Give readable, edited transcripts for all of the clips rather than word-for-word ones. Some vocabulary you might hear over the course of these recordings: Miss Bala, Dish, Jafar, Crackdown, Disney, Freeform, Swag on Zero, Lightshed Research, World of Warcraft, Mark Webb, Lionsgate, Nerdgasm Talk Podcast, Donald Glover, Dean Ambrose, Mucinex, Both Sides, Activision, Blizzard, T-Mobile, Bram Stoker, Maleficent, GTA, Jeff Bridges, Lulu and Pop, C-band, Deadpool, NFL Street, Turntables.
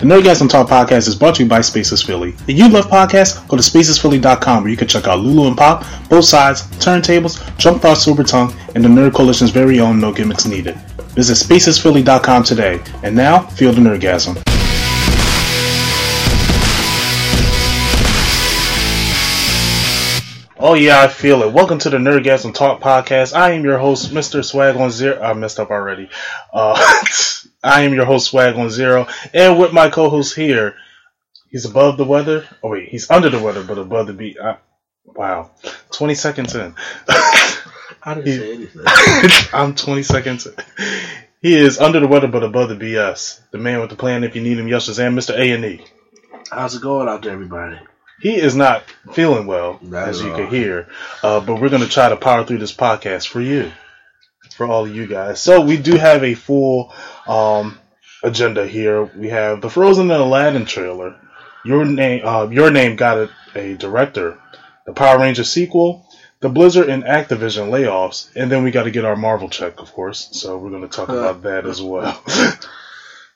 The Nerdgasm Talk Podcast is brought to you by Spaces Philly. If you love podcasts, go to SpacesPhilly.com where you can check out Lulu and Pop, Both Sides, Turntables, Jump Thought Super Tongue, and the Nerd Coalition's very own No Gimmicks Needed. Visit SpacesPhilly.com today. And now, feel the Nerdgasm. Oh yeah, I feel it. Welcome to the Nerdgasm Talk Podcast. I am your host, Mr. Swag on Zero. I messed up already. I am your host, Swag on Zero. And with my co-host here, he's above the weather. Oh wait, he's under the weather, but above the beat. Wow. 20 seconds in. I didn't say anything. I'm 20 seconds in. He is under the weather, but above the BS. The man with the plan if you need him, Shazam, Mr. A&E. How's it going out there, everybody? He is not feeling well, as you can hear, but we're going to try to power through this podcast for you, for all of you guys. So we do have a full agenda here. We have the Frozen and Aladdin trailer. Your name got a director. The Power Rangers sequel. The Blizzard and Activision layoffs. And then we got to get our Marvel check, of course. So we're going to talk about that as well.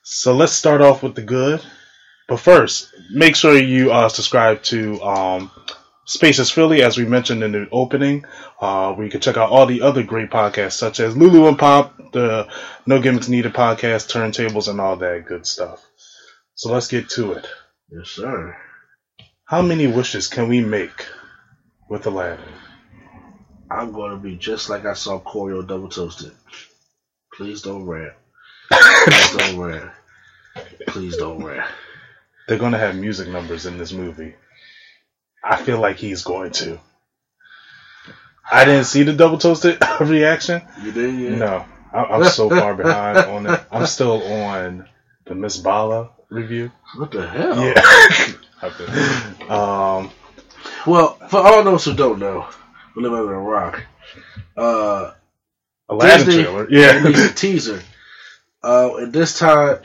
So let's start off with the good. But first, make sure you subscribe to Spaces Philly, as we mentioned in the opening, where you can check out all the other great podcasts, such as Lulu and Pop, the No Gimmicks Needed podcast, Turntables, and all that good stuff. So let's get to it. Yes, sir. How many wishes can we make with Aladdin? I'm going to be just like I saw Corio Double Toasted. Please don't rant. Please don't rant. Please don't rant. They're going to have music numbers in this movie. I feel like he's going to. I didn't see the Double Toasted reaction. You did? Yeah. No. I'm so far behind on it. I'm still on the Miss Bala review. What the hell? Yeah. Well, for all those who don't know, we live under a rock. Aladdin trailer. Yeah. It's a teaser. And this time...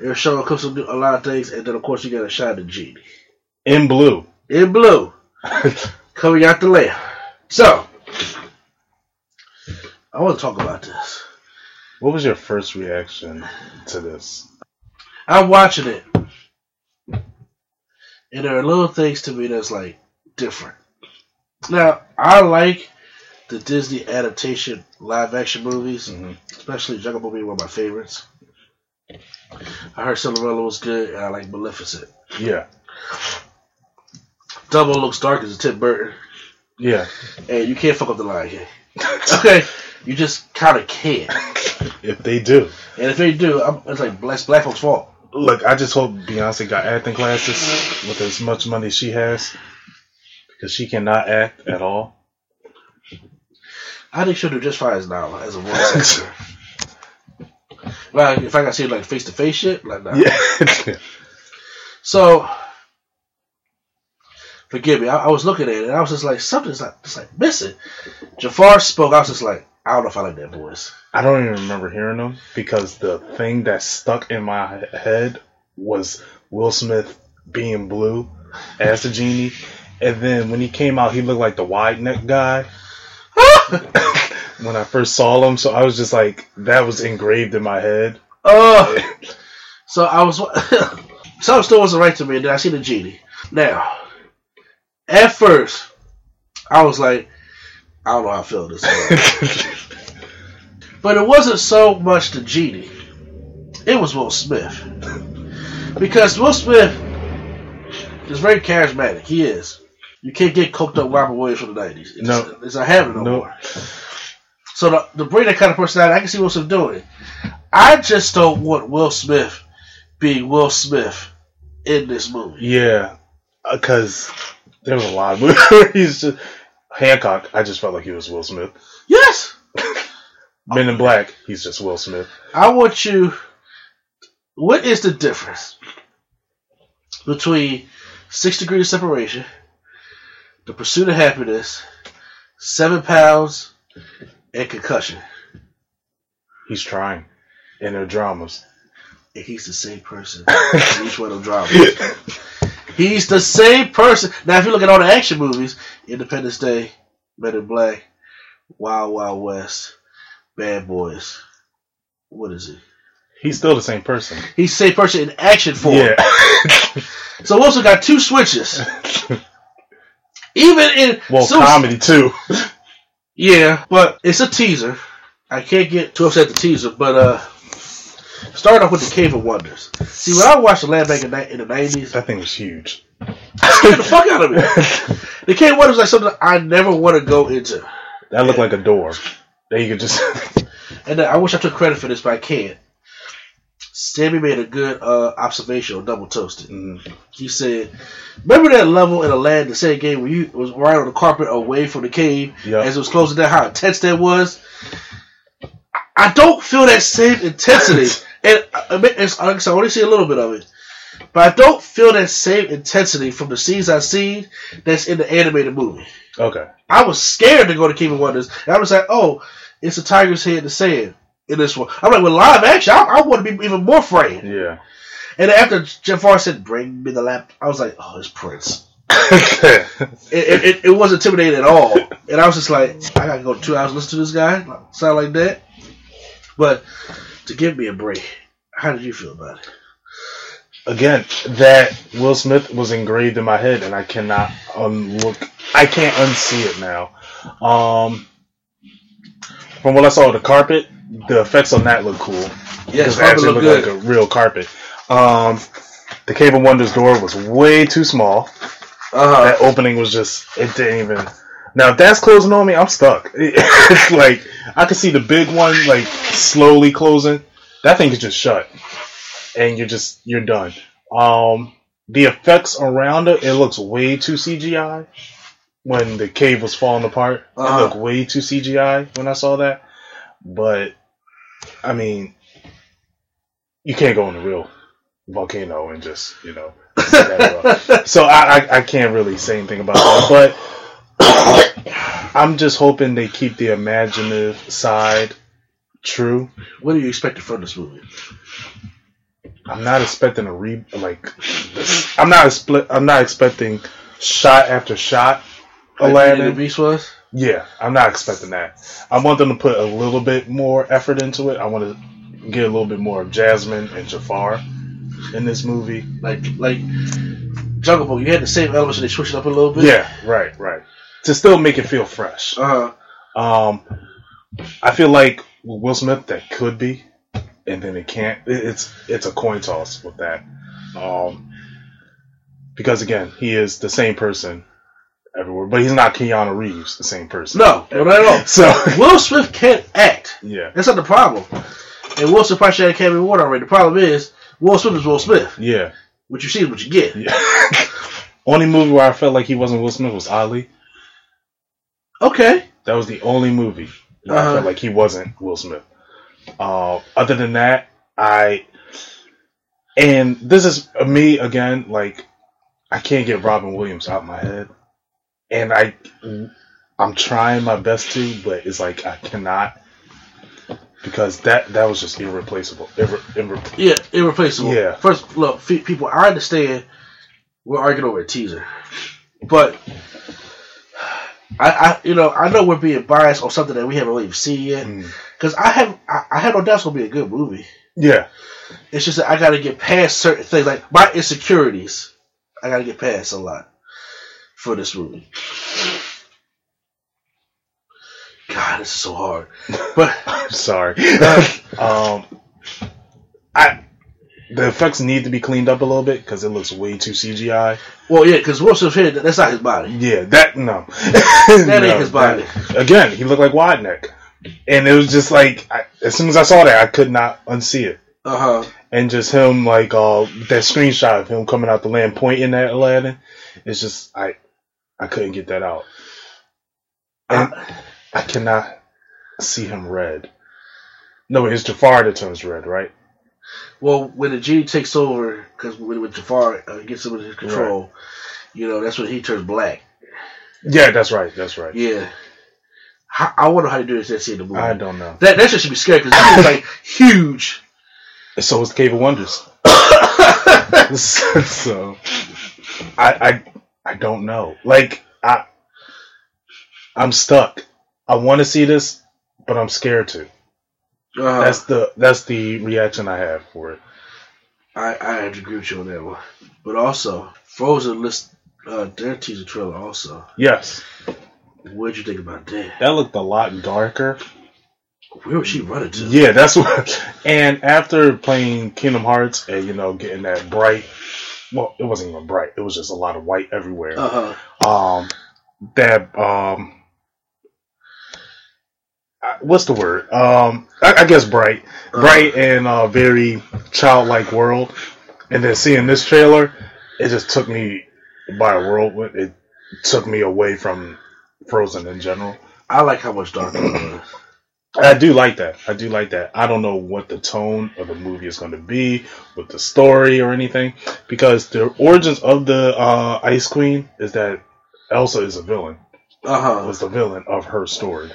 It'll show comes with a lot of things, and then of course you got a shot of Genie in blue. In blue, coming out the layer. So, I want to talk about this. What was your first reaction to this? I'm watching it, and there are little things to me that's like different. Now, I like the Disney adaptation live action movies, especially Jungle Book being one of my favorites. I heard Cinderella was good, and I like Maleficent. Yeah. Dumbo looks dark as a Tim Burton. Yeah. And you can't fuck up the Lion King. Okay. You just kind of can. If they do. And if they do, it's like black folks' fault. Look, I just hope Beyonce got acting classes with as much money as she has. Because she cannot act at all. I think she'll do just fine now as a voice actor. Like, if I got to see like face to face shit, like that. Nah. Yeah. So, forgive me. I was looking at it and I was just like, something's like just like missing. Jafar spoke. I was just like, I don't know if I like that voice. I don't even remember hearing him because the thing that stuck in my head was Will Smith being blue as the genie, and then when he came out, he looked like the wide neck guy. When I first saw him, so I was just like, that was engraved in my head. Oh, so I was, some still wasn't right to me, and then I see the genie. Now, at first, I was like, I don't know how I feel this way. But it wasn't so much the genie. It was Will Smith. Because Will Smith is very charismatic. He is. You can't get coked up Robert Williams from the 90s. It's not happening no more. So to bring that kind of personality, I can see Will Smith doing. I just don't want Will Smith being Will Smith in this movie. Yeah, because there was a lot of movies where he's just... Hancock, I just felt like he was Will Smith. Yes! Men in Black, he's just Will Smith. I want you... What is the difference between 6 degrees of separation, The Pursuit of Happiness, 7 pounds, and Concussion? He's trying. And their dramas. And he's the same person in each one of them dramas. He's the same person. Now, if you look at all the action movies, Independence Day, Men in Black, Wild Wild West, Bad Boys. What is it? He's still the same person. He's the same person in action form. Yeah. So we also got two switches. Even in... Well, comedy too. Yeah, but it's a teaser. I can't get too upset at the teaser, but start off with the Cave of Wonders. See, when I watched the Land Bank in the 90s... That thing was huge. I scared the fuck out of me. The Cave of Wonders was like something I never want to go into. That looked like a door. That you could just... And I wish I took credit for this, but I can't. Sammy made a good observation on Double Toasted. Mm-hmm. He said, remember that level in the land, the same game, where you was right on the carpet away from the cave, yep, as it was closing down, how intense that was? I don't feel that same intensity. And I only see a little bit of it. But I don't feel that same intensity from the scenes I've seen that's in the animated movie. Okay. I was scared to go to Kingdom Wonders. And I was like, oh, it's a tiger's head in the sand. In this one, I'm like, with live action, I want to be even more afraid. Yeah. And after Jeff Farr said, "Bring me the lap," I was like, "Oh, it's Prince." It wasn't intimidating at all, and I was just like, "I gotta go 2 hours listen to this guy sound like that." But to give me a break, how did you feel about it? Again, that Will Smith was engraved in my head, and I cannot unlook. I can't unsee it now. From what I saw, the carpet. The effects on that look cool. Yes, it actually looked like a real carpet. The Cave of Wonders door was way too small. Uh-huh. That opening was just... It didn't even... Now, if that's closing on me, I'm stuck. It's like... I can see the big one, like, slowly closing. That thing is just shut. And you're just... You're done. The effects around it, it looks way too CGI. When the cave was falling apart. Uh-huh. It looked way too CGI when I saw that. But... I mean, you can't go in a real volcano and just, you know. So I can't really say anything about that. But I'm just hoping they keep the imaginative side true. What are you expecting from this movie? I'm not expecting a I'm not expecting shot after shot. Aladdin. The Beast was. Yeah, I'm not expecting that. I want them to put a little bit more effort into it. I want to get a little bit more of Jasmine and Jafar in this movie. Like Jungle Book, you had the same elements and they switched it up a little bit. Yeah, right. To still make it feel fresh. I feel like Will Smith, that could be, and then it can't. It's a coin toss with that. Because again, he is the same person everywhere, but he's not Keanu Reeves, the same person. No, not at all. So Will Smith can't act. Yeah, that's not the problem. And Will Smith probably had an Academy Award already. The problem is Will Smith is Will Smith. Yeah, what you see is what you get. Yeah. Only movie where I felt like he wasn't Will Smith was Ali. Okay, that was the only movie where I felt like he wasn't Will Smith. Other than that, and this is me again. Like, I can't get Robin Williams out of my head. And I'm trying my best to, but it's like I cannot, because that was just irreplaceable. Irreplaceable. Yeah. First, look, people, I understand we're arguing over a teaser, but I know we're being biased on something that we haven't really seen yet, because I have no doubt it's gonna be a good movie. Yeah. It's just that I gotta get past certain things, like my insecurities. I gotta get past a lot. For this movie. God, it's so hard. But I'm sorry. The effects need to be cleaned up a little bit because it looks way too CGI. Well, yeah, because Will Smith's head, that's not his body. Yeah, ain't his body. Again, he looked like Wideneck. And it was just like, as soon as I saw that, I could not unsee it. Uh-huh. And just him, like, that screenshot of him coming out the land pointing at Aladdin. It's just, I couldn't get that out. And I cannot see him red. No, it's Jafar that turns red, right? Well, when the genie takes over, because when Jafar gets him under control, right. You know, that's when he turns black. Yeah, that's right. That's right. Yeah. I wonder how they do this at the end of the movie. I don't know. That shit should be scary because it's like huge. And so is the Cave of Wonders. So I don't know. Like I'm stuck. I want to see this, but I'm scared to. That's the reaction I have for it. I agree with you on that one. But also, Frozen lists their teaser trailer also. Yes. What'd you think about that? That looked a lot darker. Where was she running to? Yeah, that's what. And after playing Kingdom Hearts and, you know, getting that bright, well, it wasn't even bright. It was just a lot of white everywhere. What's the word? I guess bright. Bright and very childlike world. And then seeing this trailer, it just took me by a whirlwind. It took me away from Frozen in general. I like how much darker it was. I do like that. I don't know what the tone of the movie is going to be with the story or anything, because the origins of the Ice Queen is that Elsa is a villain. Was the villain of her story.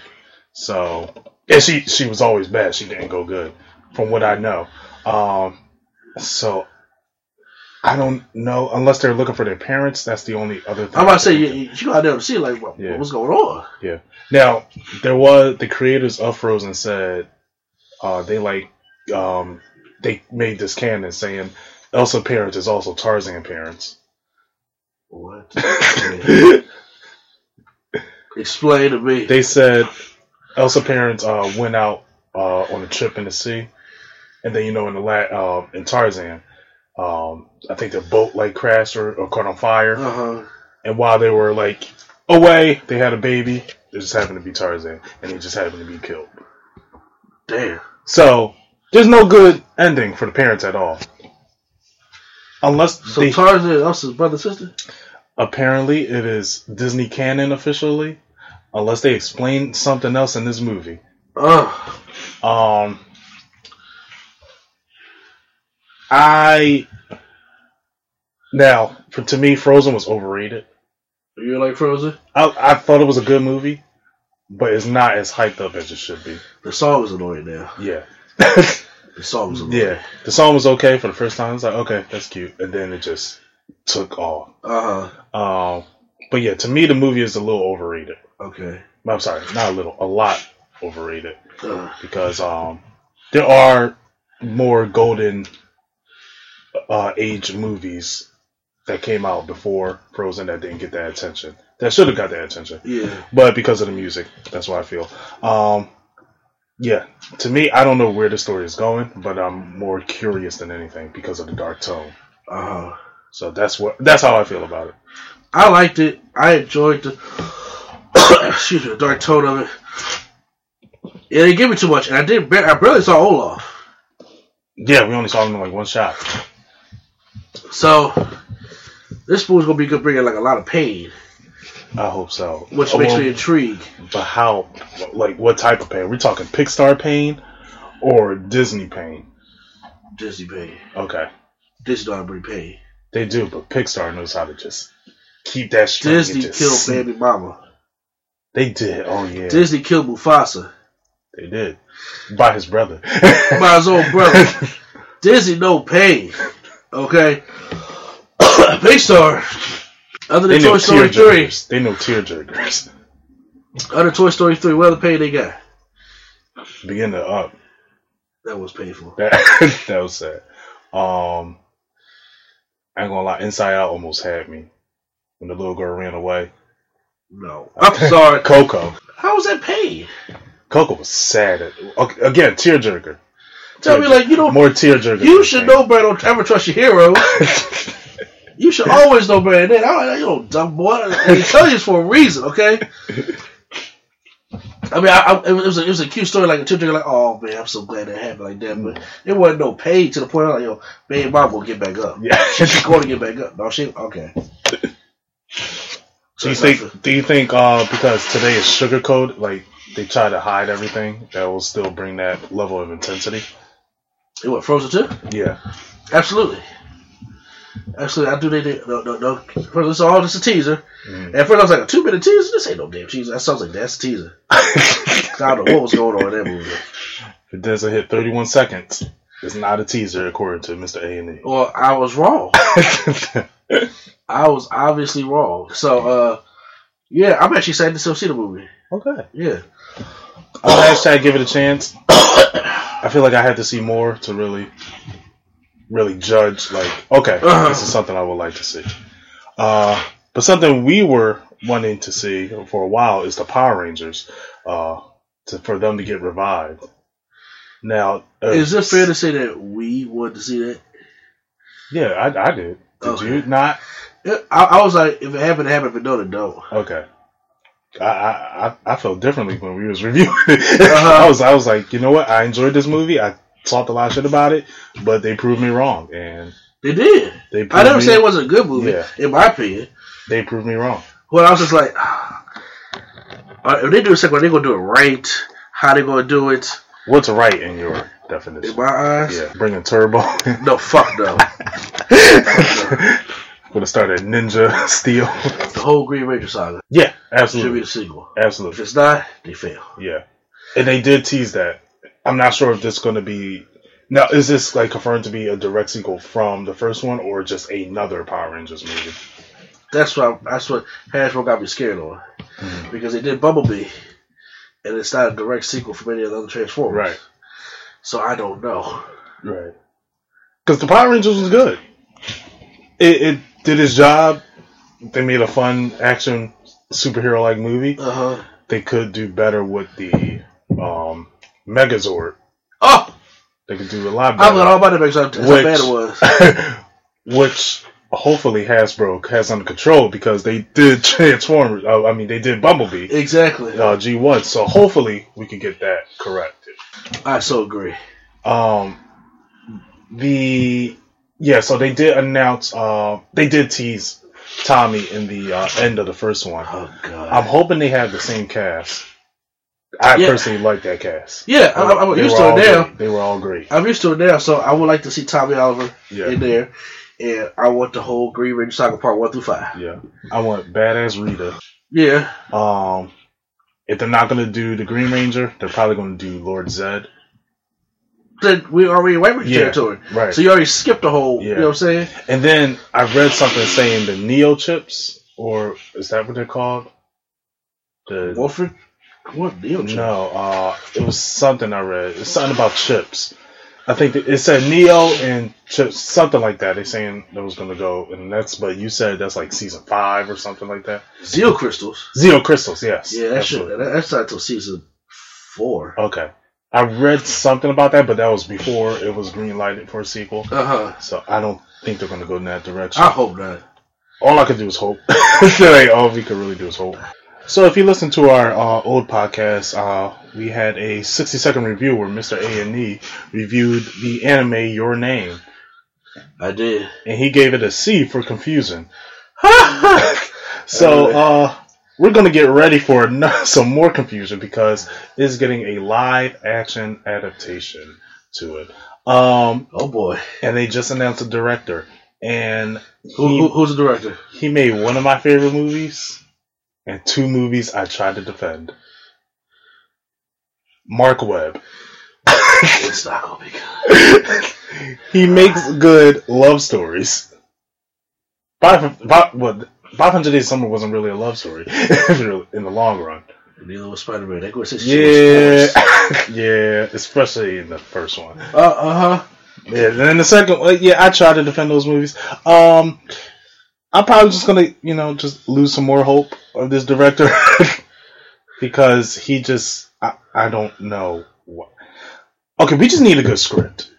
So, and she was always bad. She didn't go good, from what I know. So, I don't know, unless they're looking for their parents. That's the only other thing. I'm about to say, you out there to see, like, what's going on? Yeah. Now, there was, the creators of Frozen said, they made this canon saying, Elsa's parents is also Tarzan's parents. What? Explain to me. They said, Elsa's parents went out on a trip in the sea, and then, you know, in Tarzan, I think their boat like crashed or caught on fire. And while they were like away, they had a baby. It just happened to be Tarzan, and he just happened to be killed. Damn. So there's no good ending for the parents at all. Unless Tarzan and Elsa's brother sister. Apparently, it is Disney canon officially, unless they explain something else in this movie. To me, Frozen was overrated. You like Frozen? I thought it was a good movie, but it's not as hyped up as it should be. The song was annoying now. Yeah. The song was annoying. Yeah. The song was okay for the first time. It's like, okay, that's cute. And then it just took off. But yeah, to me, the movie is a little overrated. Okay. I'm sorry, not a little, a lot overrated. Because there are more golden age movies that came out before Frozen that didn't get that attention. That should have got that attention. Yeah. But because of the music, that's what I feel. To me, I don't know where the story is going, but I'm more curious than anything because of the dark tone. So that's how I feel about it. I liked it. I enjoyed the dark tone of it. It didn't give me too much, and I barely saw Olaf. Yeah, we only saw him in like one shot. So, this movie's going to be good, bringing like a lot of pain. I hope so. Which makes me intrigued. But how, like, what type of pain? Are we talking Pixar pain or Disney pain? Disney pain. Okay. Disney don't bring pain. They do, but Pixar knows how to just keep that straight. Disney killed Baby Mama. They did, oh yeah. Disney killed Mufasa. They did. By his brother. By his own brother. Disney, no pain. Okay? Pixar. Other than Toy Story 3. They know tearjerkers. Other Toy Story 3, what other pain they got? Begin to Up. That was painful. That was sad. I ain't gonna lie. Inside Out almost had me. When the little girl ran away. No. I'm sorry. Coco. How was that pain? Coco was sad. Again, tearjerker. Tell me, like, you don't... More tearjerker. You should know better. Don't ever trust your hero. You should always know better than that. You don't dumb boy. They tell you for a reason, okay? I mean, it was a cute story. Like, a tearjerker, like, oh, man, I'm so glad that happened like that. But it wasn't no pain to the point of, like, yo, baby mom will get back up. Yeah. She's going to get back up. No, she... Okay. So do you think because today is sugarcoat, like... They try to hide everything that will still bring that level of intensity. What, Frozen 2? Yeah. Absolutely. Absolutely, I do. No. First, it's all just a teaser. Mm. And at first, I was like, a 2-minute teaser? This ain't no damn teaser. That sounds like that's a teaser. I don't know what was going on in that movie. If it doesn't hit 31 seconds, it's not a teaser, according to Mr. A&E. Well, I was wrong. I was obviously wrong. So, yeah, I'm actually sad to still see the movie. Okay. Yeah. I'll hashtag give it a chance. I feel like I had to see more to really judge, like, okay, this is something I would like to see. But something we were wanting to see for a while is the Power Rangers, for them to get revived. Now, is it fair to say that we wanted to see that? Yeah, I did. Did you not? I was like, if it happened, it happened. If it don't, it don't. Okay. I felt differently when we was reviewing it. I was like, you know what? I enjoyed this movie. I talked a lot of shit about it, but they proved me wrong, and they did. I never said it wasn't a good movie, yeah. In my opinion. They proved me wrong. Well, I was just like, if they do a second one, they're gonna do it right. How they gonna do it? What's right in your definition? In my eyes, yeah. Bring a turbo. No, fuck no. Would have started Ninja Steel. The whole Green Ranger saga. Yeah, absolutely. Should be the sequel. Absolutely. If it's not, they fail. Yeah, and they did tease that. I'm not sure if this is going to be... Now, is this like confirmed to be a direct sequel from the first one or just another Power Rangers movie? That's what Hasbro got me scared on. Mm-hmm. Because they did Bumblebee, and it's not a direct sequel from any of the other Transformers. Right. So I don't know. Right. Because the Power Rangers was good. It did its job. They made a fun action superhero-like movie. Uh-huh. They could do better with the... Megazord. Oh! They could do a lot better. I was all about the Megazord. That's how bad it was. Which, hopefully, Hasbro has under control because they did Transformers. They did Bumblebee. Exactly. G1. So, hopefully, we can get that corrected. I so agree. So they did announce... they did tease Tommy in the end of the first one. Oh, God. I'm hoping they have the same cast. I personally like that cast. Yeah, I'm used to it now. Great. They were all great. I'm used to it now, so I would like to see Tommy Oliver in there. And I want the whole Green Ranger Saga Part 1 through 5. Yeah. I want Badass Rita. Yeah. If they're not going to do the Green Ranger, they're probably going to do Lord Zed. Then we're already in White Ranger territory. Right. So you already skipped the whole, you know what I'm saying? And then I read something saying the Neo Chips, or is that what they're called? The Wolford? What Neo Chips? No, it was something I read. It's something about chips. I think it said Neo and chips, something like that. They're saying that was going to go in the next, but you said that's like season 5 or something like that. Zeo crystals, yes. Yeah, that's not until season 4. Okay. I read something about that, but that was before it was greenlighted for a sequel. Uh-huh. So I don't think they're going to go in that direction. I hope not. All I can do is hope. All we can really do is hope. So if you listen to our old podcast, we had a 60-second review where Mr. A&E reviewed the anime Your Name. I did. And he gave it a C for confusing. So we're going to get ready for some more confusion because it's getting a live-action adaptation to it. Oh, boy. And they just announced a director. And who's the director? He made one of my favorite movies. And 2 movies I tried to defend. Mark Webb. It's not gonna be good. He makes good love stories. 500 Days of Summer wasn't really a love story in the long run. Neither was Spider-Man. They go to yeah, especially in the first one. Yeah, and then the second one. Yeah, I tried to defend those movies. I'm probably just going to, just lose some more hope of this director because he just, I don't know what. Okay, we just need a good script.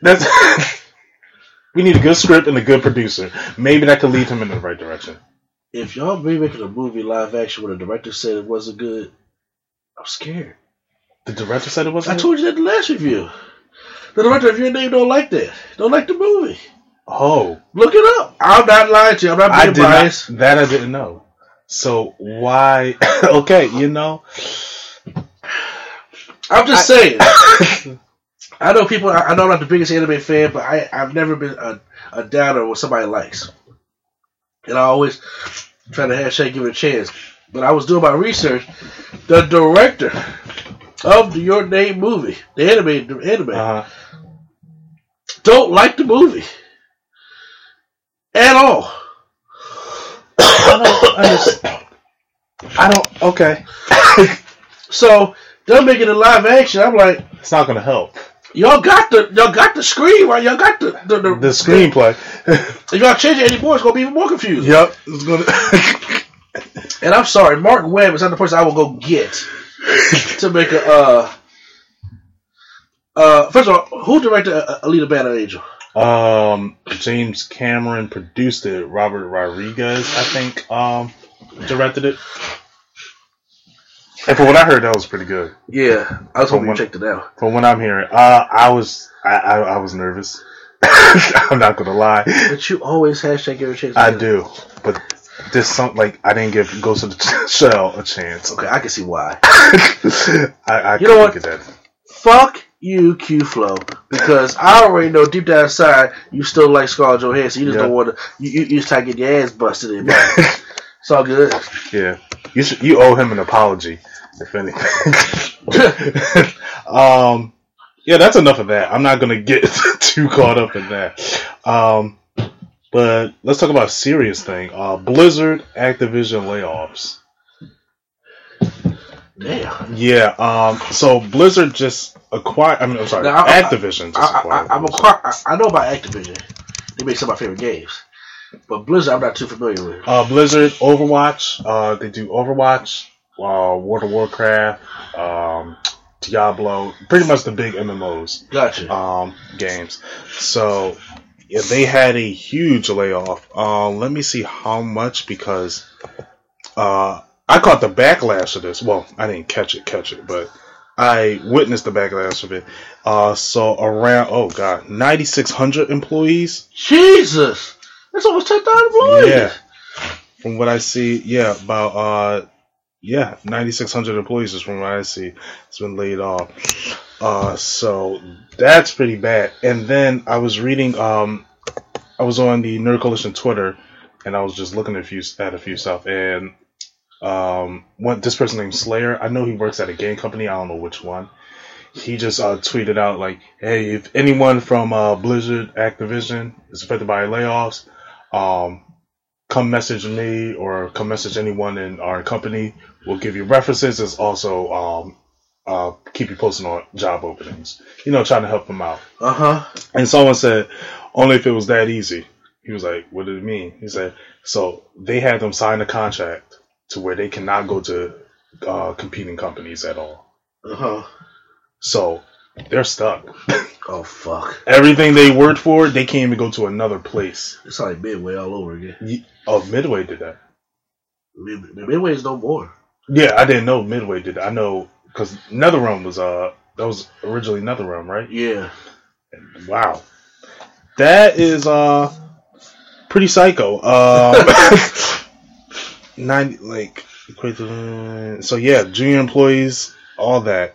We need a good script and a good producer. Maybe that could lead him in the right direction. If y'all be making a movie live action where the director said it wasn't good, I'm scared. The director said it wasn't good? I told you that in the last review. The director of Your Name don't like that. Don't like the movie. Oh. Look it up. I'm not lying to you. I'm not being biased. That I didn't know. So why? Okay, I'm just saying. I know people. I know I'm not the biggest anime fan, but I've never been a downer what somebody likes, and I always try to hashtag give it a chance. But I was doing my research. The director of the Your Name movie, the anime, don't like the movie at all. I don't. Okay. So they're making a live action. I'm like, it's not gonna help. Y'all got the screen right. Y'all got the screenplay. If y'all change it anymore, it's gonna be even more confusing. Yep. It's gonna. And I'm sorry, Mark Webb is not the person I will go get to make a. First of all, who directed *Alita: Battle Angel*? James Cameron produced it. Robert Rodriguez, I think, directed it. And from what I heard, that was pretty good. Yeah, I was hoping you checked it out. From what I'm hearing, I was nervous. I'm not gonna lie. But you always hashtag give it a chance. I do, but this something like I didn't give Ghost in the Shell a chance. Okay, I can see why. I you know what? Get that. Fuck you, Q-Flow, because I already know deep down inside you still like Scarlett Johansson. You just don't want to. You just try to get your ass busted in. It's all good. Yeah, you owe him an apology, if anything. Yeah, that's enough of that. I'm not gonna get too caught up in that. But let's talk about a serious thing. Blizzard Activision layoffs. Damn. Yeah. So Blizzard just acquired. Activision. I know about Activision. They make some of my favorite games, but Blizzard, I'm not too familiar with. Blizzard, Overwatch. They do Overwatch, World of Warcraft, Diablo. Pretty much the big MMOs. Gotcha. Games. So yeah, they had a huge layoff. Let me see how much because. I caught the backlash of this. Well, I didn't catch it, but I witnessed the backlash of it. So around, 9,600 employees. Jesus! That's almost 10,000 employees! Yeah. From what I see, about, 9,600 employees is from what I see. It's been laid off. So that's pretty bad. And then I was reading, I was on the Nerd Coalition Twitter, and I was just looking at a few stuff, and one this person named Slayer, I know he works at a game company, I don't know which one. He just tweeted out like, hey, if anyone from Blizzard Activision is affected by layoffs, come message me or come message anyone in our company. We'll give you references. It's also keep you posted on job openings, trying to help them out. And someone said, only if it was that easy. He was like, what did it mean? He said, so they had them sign a contract to where they cannot go to competing companies at all. So they're stuck. Oh, fuck. Everything they worked for, they can't even go to another place. It's like Midway all over again. Midway did that. Midway is no more. Yeah, I didn't know Midway did that. I know, because Netherrealm was, that was originally Netherrealm, right? Yeah. Wow. That is pretty psycho. Junior employees, all that.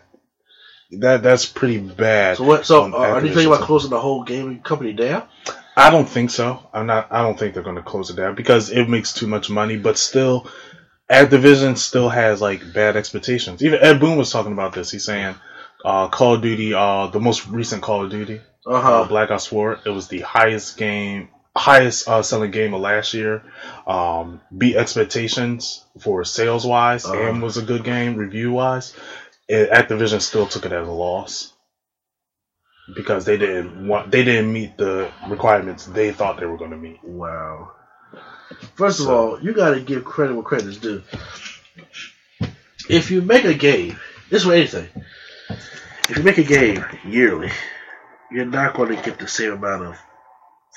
That's pretty bad. So what? So are you thinking about closing the whole gaming company down? I don't think so. I don't think they're going to close it down because it makes too much money. But still, Activision still has bad expectations. Even Ed Boon was talking about this. He's saying, Call of Duty, the most recent Call of Duty, Black Ops 4, it was the highest selling game of last year, beat expectations for sales wise, and was a good game review wise. Activision still took it as a loss because they didn't meet the requirements they thought they were going to meet. Wow. First of all, you got to give credit where credit is due. If you make a game, this is for anything. If you make a game yearly, you're not going to get the same amount of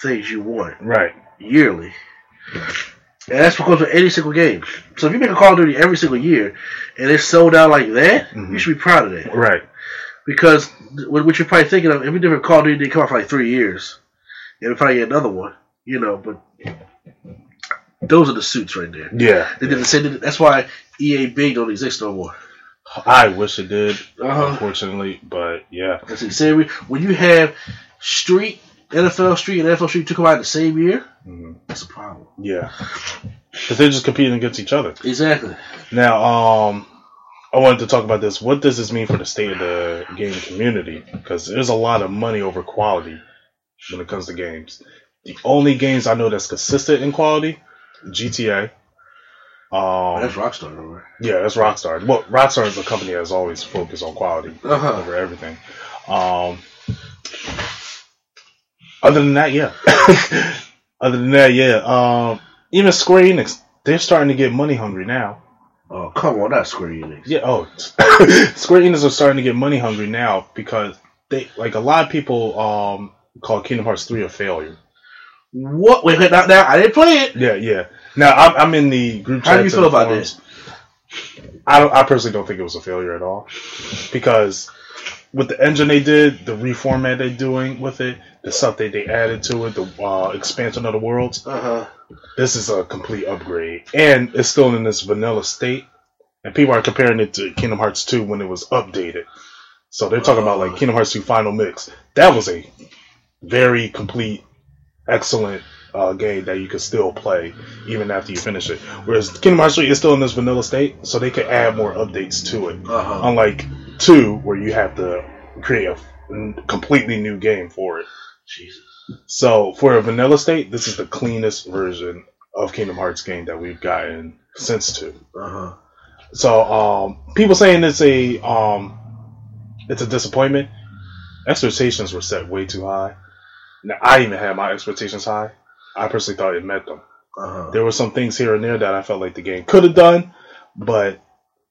things you want. Right. Yearly. And that's what goes with any single game. So if you make a Call of Duty every single year and it's sold out like that, you should be proud of that. Right. Because what you're probably thinking of, every different Call of Duty didn't come out for 3 years. And it'll probably get another one. But those are the suits right there. Yeah. That's why EA Big don't exist no more. I wish it did, unfortunately, but yeah. When you have Street, NFL Street, and NFL Street to come out the same year, that's a problem. Yeah. Because they're just competing against each other. Exactly. Now, I wanted to talk about this. What does this mean for the state of the gaming community? Because there's a lot of money over quality when it comes to games. The only games I know that's consistent in quality, GTA. That's Rockstar, right? Yeah, that's Rockstar. Well, Rockstar is a company that's always focused on quality over everything. Other than that, yeah. Even Square Enix, they're starting to get money hungry now. Oh, come on, that's Square Enix. Yeah, Square Enix are starting to get money hungry now because they, like, a lot of people call Kingdom Hearts 3 a failure. What? Wait, now I didn't play it. Yeah. Now I'm in the group chat. How do you feel about this? I personally don't think it was a failure at all, because with the engine they did, the reformat they're doing with it, the stuff that they added to it, the expansion of the worlds. This is a complete upgrade, and it's still in this vanilla state. And people are comparing it to Kingdom Hearts 2 when it was updated. So they're talking about like Kingdom Hearts 2 Final Mix. That was a very complete, excellent game that you can still play even after you finish it. Whereas Kingdom Hearts 3 is still in this vanilla state, so they could add more updates to it. Unlike 2, where you have to create a completely new game for it. Jesus. So, for a vanilla state, this is the cleanest version of Kingdom Hearts game that we've gotten since 2. So, people saying it's a disappointment. Expectations were set way too high. Now, I even had my expectations high. I personally thought it met them. There were some things here and there that I felt like the game could have done, but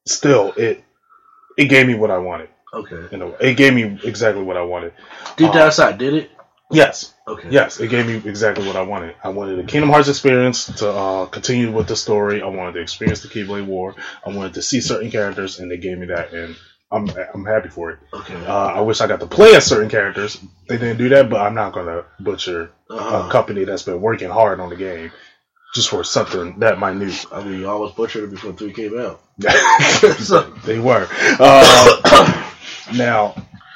still, it gave me what I wanted. You know, it gave me exactly what I wanted. Did it? Yes. Yes, it gave me exactly what I wanted. I wanted a Kingdom Hearts experience to continue with the story. I wanted to experience the Keyblade War. I wanted to see certain characters, and they gave me that, and I'm happy for it. I wish I got to play as certain characters. They didn't do that, but I'm not going to butcher a company that's been working hard on the game just for something that minute. I mean, you always butchered it before 3 came out. They were. Now,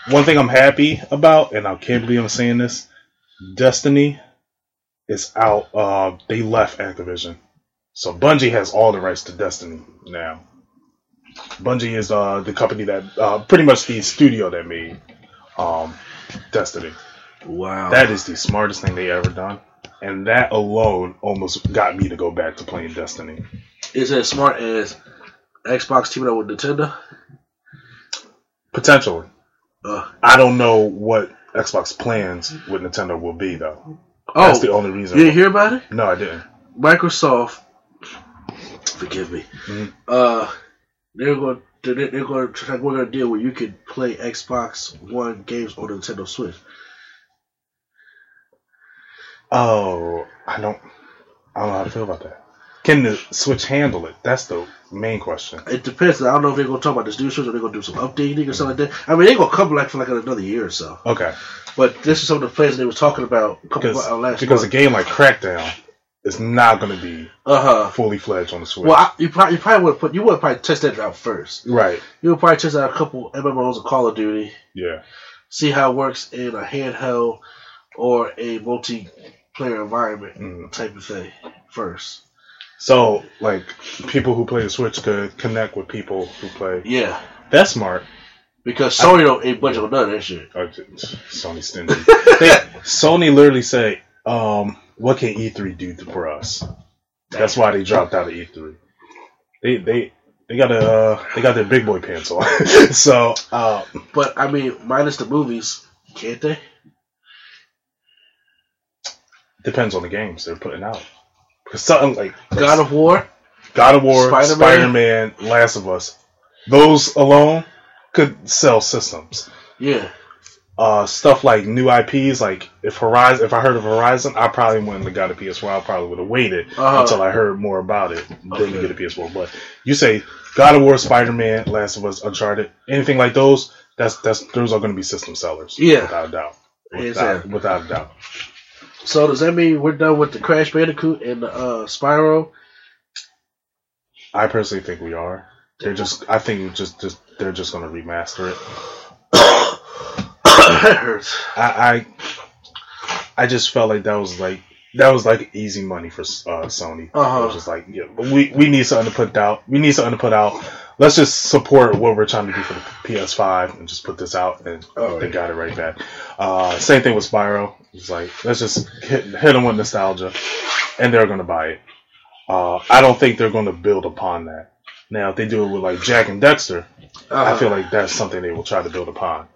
one thing I'm happy about, and I can't believe I'm saying this, Destiny is out. They left Activision. So Bungie has all the rights to Destiny now. Bungie is the company that, pretty much the studio that made Destiny. Wow. That is the smartest thing they ever done. And that alone almost got me to go back to playing Destiny. Is it as smart as Xbox teaming up with Nintendo? Potentially. I don't know what Xbox plans with Nintendo will be, though. That's the only reason. You didn't hear about it? No, I didn't. Microsoft, forgive me, they're going to a deal where you can play Xbox One games on Nintendo Switch. I don't know how to feel about that. Can the Switch handle it? That's the main question. It depends. I don't know if they're going to talk about this new Switch or they're going to do some updating or something like that. I mean, they're going to come back for like another year or so. But this is some of the players they were talking about because a game like Crackdown is not going to be fully fledged on the Switch. Well, you would probably test that out first. You would probably test out a couple MMOs of Call of Duty. See how it works in a handheld or a multiplayer environment type of thing first. So, like, people who play the Switch could connect with people who play. Yeah. That's smart. Because Sony don't ain't much on none of that shit. Sony's stingy. Sony literally say, what can E3 do for us? That's why they dropped out of E3. They got their big boy pants on. So, but, I mean, minus the movies, can't they? Depends on the games they're putting out. Something like God of War, Spider-Man, Last of Us. Those alone could sell systems. Yeah. Stuff like new IPs, like if I heard of Horizon, I probably wouldn't have got a PS4. I probably would have waited until I heard more about it then to get a PS4. But you say God of War, Spider-Man, Last of Us, Uncharted, anything like those, those are going to be system sellers. Yeah. Without a doubt. Without a doubt. So does that mean we're done with the Crash Bandicoot and the Spyro? I personally think we are. They're just, I think just they're just going to remaster it. I just felt like that was like easy money for Sony. Uh-huh. It was just like, yeah, we need something to put out. We need something to put out. Let's just support what we're trying to do for the PS5 and just put this out, and they got it right back. Same thing with Spyro. It's like, let's just hit them with nostalgia, and they're going to buy it. I don't think they're going to build upon that. Now, if they do it with like Jack and Dexter, I feel like that's something they will try to build upon.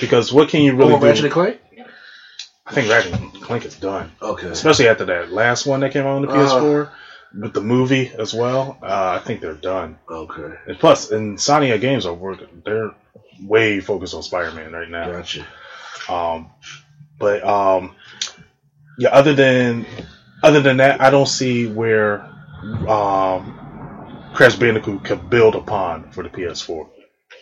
Because what can you really do? Ratchet and Clank? I think Ratchet and Clank is done. Okay. Especially after that last one that came out on the PS4. With the movie as well, I think they're done. Okay. And plus, Insomnia Games are working. They're way focused on Spider-Man right now. Gotcha. But other than that, I don't see where Crash Bandicoot could build upon for the PS4.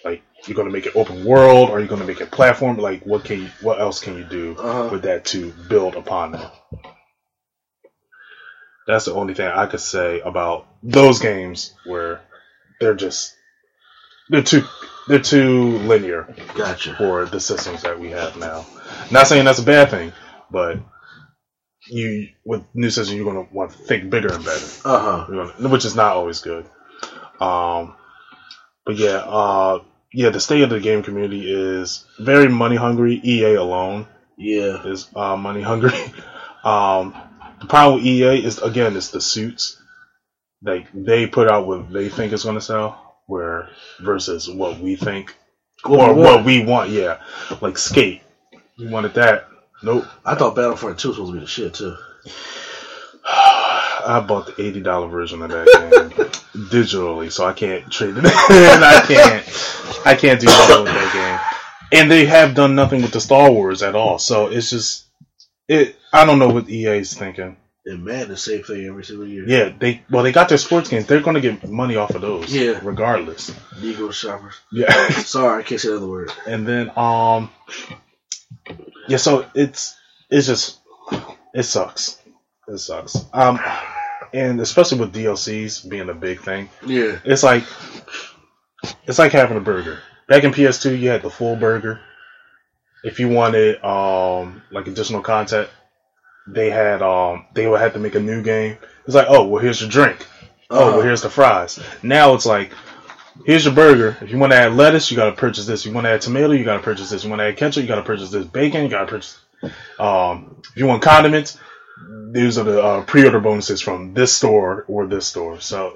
Like, you're going to make it open world, or you're going to make it platform. Like, what else can you do with that to build upon that? That's the only thing I could say about those games, where they're too linear for the systems that we have now. Not saying that's a bad thing, but you with new systems you're gonna want to think bigger and better. Which is not always good. But the state of the game community is very money hungry. EA alone, is money hungry. The problem with EA is, again, it's the suits. Like, they put out what they think is going to sell, versus what we think or what we want. Yeah, like Skate, we wanted that. Nope. I thought Battlefront 2 was supposed to be the shit too. I bought the $80 version of that game digitally, so I can't trade it in. I can't do nothing with that game. And they have done nothing with the Star Wars at all. So it's just. I don't know what EA's thinking. And man, the same thing every single year. Yeah, they got their sports games. They're going to get money off of those. Yeah, regardless. Negro shoppers. Yeah. Sorry, I can't say another word. And then so it sucks. It sucks. And especially with DLCs being a big thing. Yeah. It's like having a burger. Back in PS2, you had the full burger. If you wanted additional content, they would have to make a new game. It's like, oh well, here's your drink. Oh well, here's the fries. Now it's like, here's your burger. If you want to add lettuce, you gotta purchase this. You want to add tomato, you gotta purchase this. You want to add ketchup, you gotta purchase this. Bacon, you gotta purchase. If you want condiments, these are the pre-order bonuses from this store or this store. So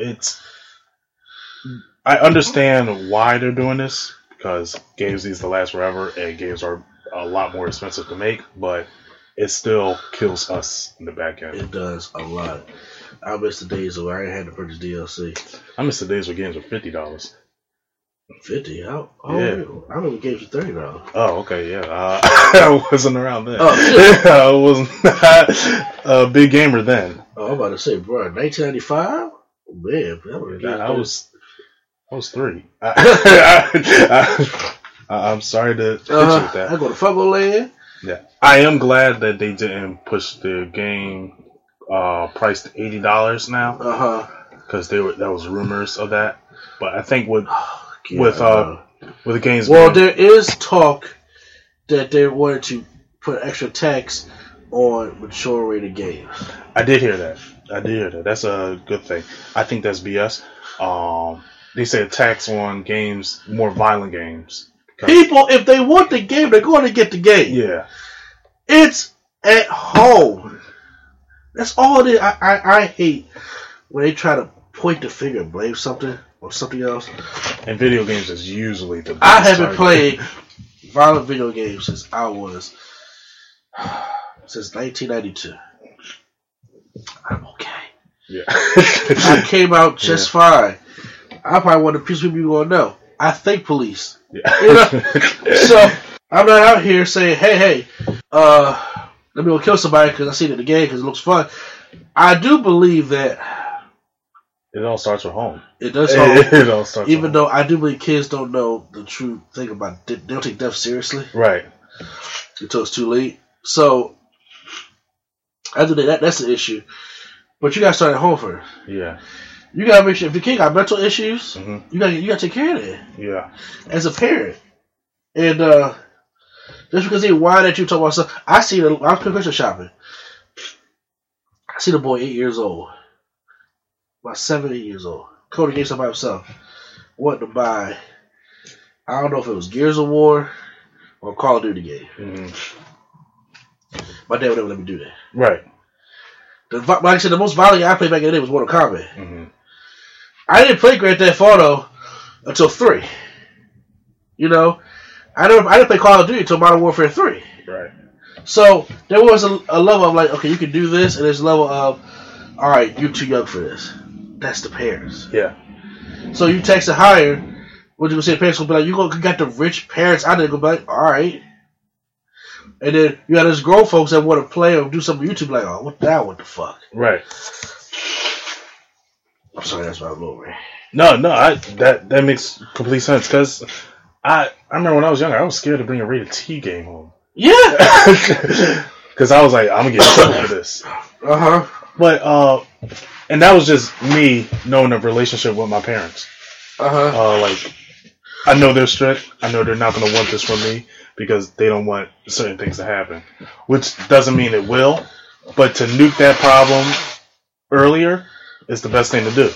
I understand why they're doing this, because games need to last forever, and games are a lot more expensive to make, but it still kills us in the back end. It does a lot. I miss the days where I had to purchase DLC. I miss the days where games were $50. $50? I remember games were $30. Oh, okay, yeah. I wasn't around then. Oh, I was not a big gamer then. Oh, I'm about to say, bro, 1995? Man, that was I was three. I'm sorry to hit you with that. I go to Fumble Land. Yeah, I am glad that they didn't push the game price to $80 now. Because that was rumors of that. But I think with the games. Well, there is talk that they wanted to put extra tax on mature rated games. I did hear that. That's a good thing. I think that's BS. They say a tax on games, more violent games. People, if they want the game, they're going to get the game. Yeah. It's at home. That's all it is. I hate when they try to point the finger and blame something or something else. And video games is usually the best. I haven't played violent video games since 1992. I'm okay. Yeah. I came out just fine. I probably want the police people going, no, I think police. Yeah. You know? So I'm not out here saying, hey, let me go kill somebody because I see it in the game because it looks fun. I do believe that it all starts from home. It does. It all starts. Even though I do believe kids don't know the true thing about it. They don't take death seriously, right? Until it's too late. So I do that. That's the issue. But you got to start at home first. Yeah. You gotta make sure if your kid got mental issues, you gotta take care of it. Yeah. As a parent, and just because they whined at you talking about stuff, I was picture shopping. I see the boy 8 years old, about 7, 8 years old, coding games by himself. Wanted to buy, I don't know if it was Gears of War or Call of Duty game. Mm-hmm. My dad would never let me do that. Right. Like I said, the most violent game I played back in the day was Mortal Kombat. Mm-hmm. I didn't play Grand Theft Auto until 3. You know, I didn't play Call of Duty until Modern Warfare 3. Right. So there was a level of like, okay, you can do this, and there's a level of, all right, you're too young for this. That's the parents. Yeah. So you tax it higher. What you gonna say? Parents will be like, you got the rich parents out there go like, all right. And then you got those grown folks that want to play or do something on YouTube, like, oh, what the fuck? Right. I'm sorry, that's my glory. No, that makes complete sense, because I remember when I was younger, I was scared to bring a rated T game home. Yeah. Because I was like, I'm going to get in trouble for this. Uh-huh. But, and that was just me knowing the relationship with my parents. Uh-huh. Like, I know they're strict. I know they're not going to want this from me, because they don't want certain things to happen. Which doesn't mean it will, but to nuke that problem earlier is the best thing to do.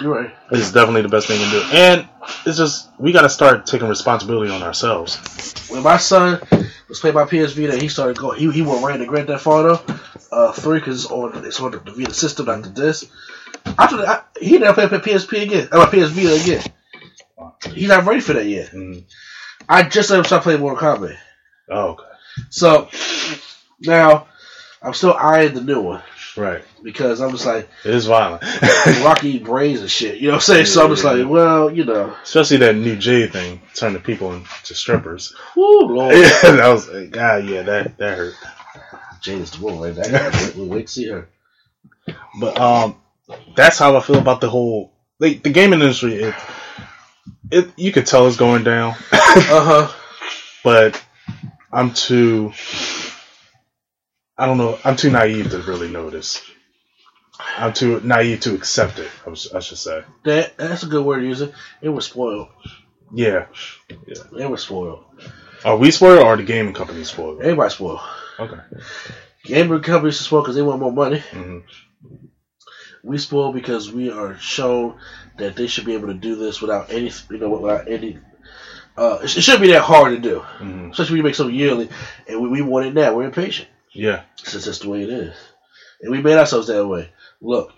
You're right. It's definitely the best thing to do. And it's just, we got to start taking responsibility on ourselves. When my son was playing my PS Vita, he started going, he went right into Grand Theft Auto 3, because it's on the Vita system, not the disc. He never played PSP again. PS Vita again. He's not ready for that yet. Mm. I just let him stop playing Mortal Kombat. Oh, okay. So, now, I'm still eyeing the new one. Right. Because I'm just like... It is violent. Rocky brains and shit. You know what I'm saying? Yeah, so I'm just like, well, you know... Especially that new Jay thing, turning people into strippers. Woo, Lord. And I was like, God, yeah, that hurt. Jay is the woman right there. We'll wait to see her. But, that's how I feel about the whole... Like, the gaming industry, you could tell it's going down. Uh-huh. But I'm too naive to really notice. I'm too naive to accept it, I should say. That's a good word to use it. It was spoiled. Yeah. It was spoiled. Are we spoiled, or are the gaming companies spoiled? Everybody's spoiled. Okay. Gaming companies are spoiled because they want more money. Mm-hmm. We spoil because we are shown that they should be able to do this without any, it shouldn't be that hard to do. Mm-hmm. Especially when you make something yearly, and we wanted that. We're impatient. Yeah. Since that's the way it is. And we made ourselves that way. Look,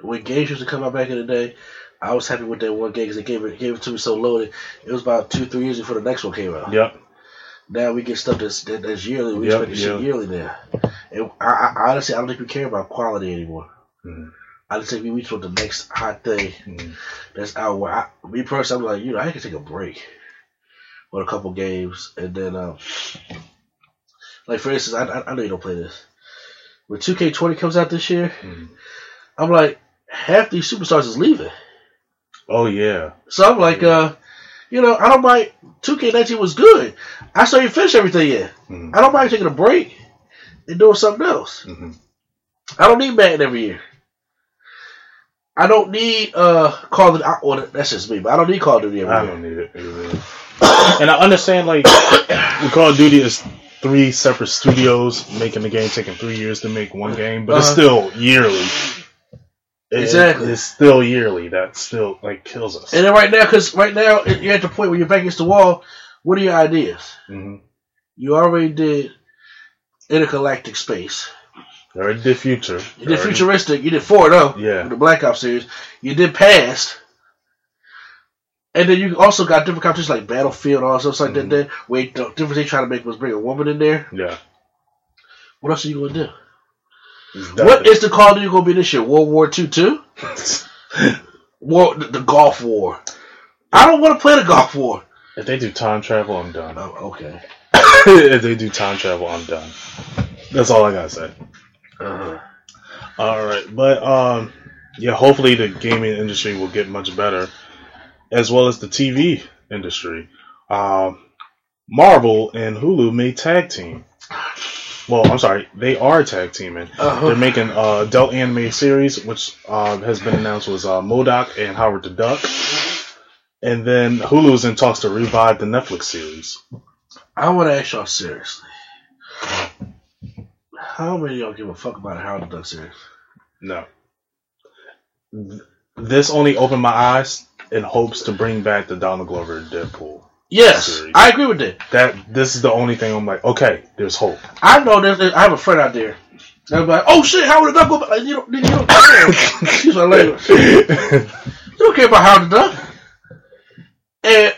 when games used to come out back in the day, I was happy with that one game because they gave it to me so loaded. It was about 2-3 years before the next one came out. Yep. Now we get stuff that's yearly. We expect this shit yearly now. And I honestly, I don't think we care about quality anymore. Mm-hmm. I just think we reach for the next hot thing that's out. Where me personally, I'm like, I can take a break on a couple games, and then, like for instance, I know you don't play this. When 2K20 comes out this year, I'm like, half these superstars is leaving. Oh yeah. So I'm like, I don't mind. 2K19 was good. I saw you finish everything yet. Mm-hmm. I don't mind taking a break and doing something else. Mm-hmm. I don't need Madden every year. I don't need Call of Duty. Well, that's just me, but I don't need Call of Duty every year. I don't need it either. And I understand, like, Call of Duty is 3 separate studios making the game, taking 3 years to make one game, but it's still yearly. Exactly. It's still yearly. That still, like, kills us. And then right now, you're at the point where your back against the wall. What are your ideas? Mm-hmm. You already did intergalactic space. You already did future. You did futuristic. You did 4.0. Yeah. With the Black Ops series. You did past. And then you also got different competitions like Battlefield and all stuff like that. Wait, the difference they try to make was bring a woman in there. Yeah. What else are you going to do? What is the Call of Duty going to be this year? World War II too? The Gulf War. I don't want to play the Gulf War. If they do time travel, I'm done. Oh, okay. If they do time travel, I'm done. That's all I got to say. Uh-huh. All right. But, hopefully the gaming industry will get much better, as well as the TV industry. Marvel and Hulu made tag team. Well, I'm sorry, they are tag teaming. They're making an adult anime series, which has been announced was MODOK and Howard the Duck. And then Hulu's in talks to revive the Netflix series. I want to ask y'all seriously. How many of y'all give a fuck about a Howard the Duck series? No. This only opened my eyes in hopes to bring back the Donald Glover Deadpool. Yes, series. I agree with that. This is the only thing I'm like, okay, there's hope. I know there's I have a friend out there. They're like, oh shit, Howard the Duck go back? Like, you don't care. She's like, later. You don't care about Howard the Duck. And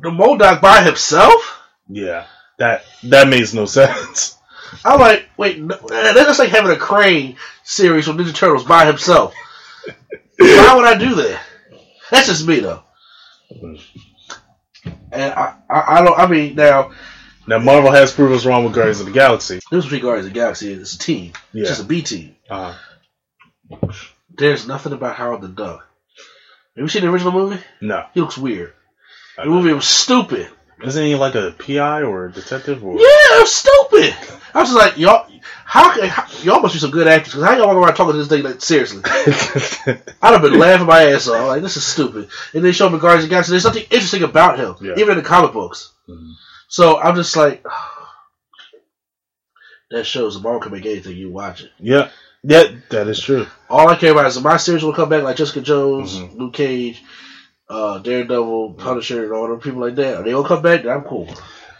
the MODOK by himself? Yeah, that makes no sense. I'm like, wait, no, that's like having a Crane series with Ninja Turtles by himself. Why would I do that? That's just me, though. And I don't. I mean, now Marvel has proven us wrong with Guardians of the Galaxy. This is Guardians of the Galaxy. It's a team. Yeah. It's just a B team. There's nothing about Howard the Duck. Have you seen the original movie? No. He looks weird. The movie was stupid. Isn't he like a PI or a detective? Or... Yeah, it was stupid. I was just like, y'all. How y'all must be some good actors? Because how y'all walk around talking to this thing like seriously? I'd have been laughing my ass off. Like, this is stupid. And they show him in Guardians of the Galaxy. There's something interesting about him, even in the comic books. Mm-hmm. So I'm just like, oh, that shows the Marvel can make anything you watch it. Yeah, that is true. All I care about is my series will come back, like Jessica Jones, Luke Cage, Daredevil, Punisher, and all them people like that. Are they gonna come back? I'm cool.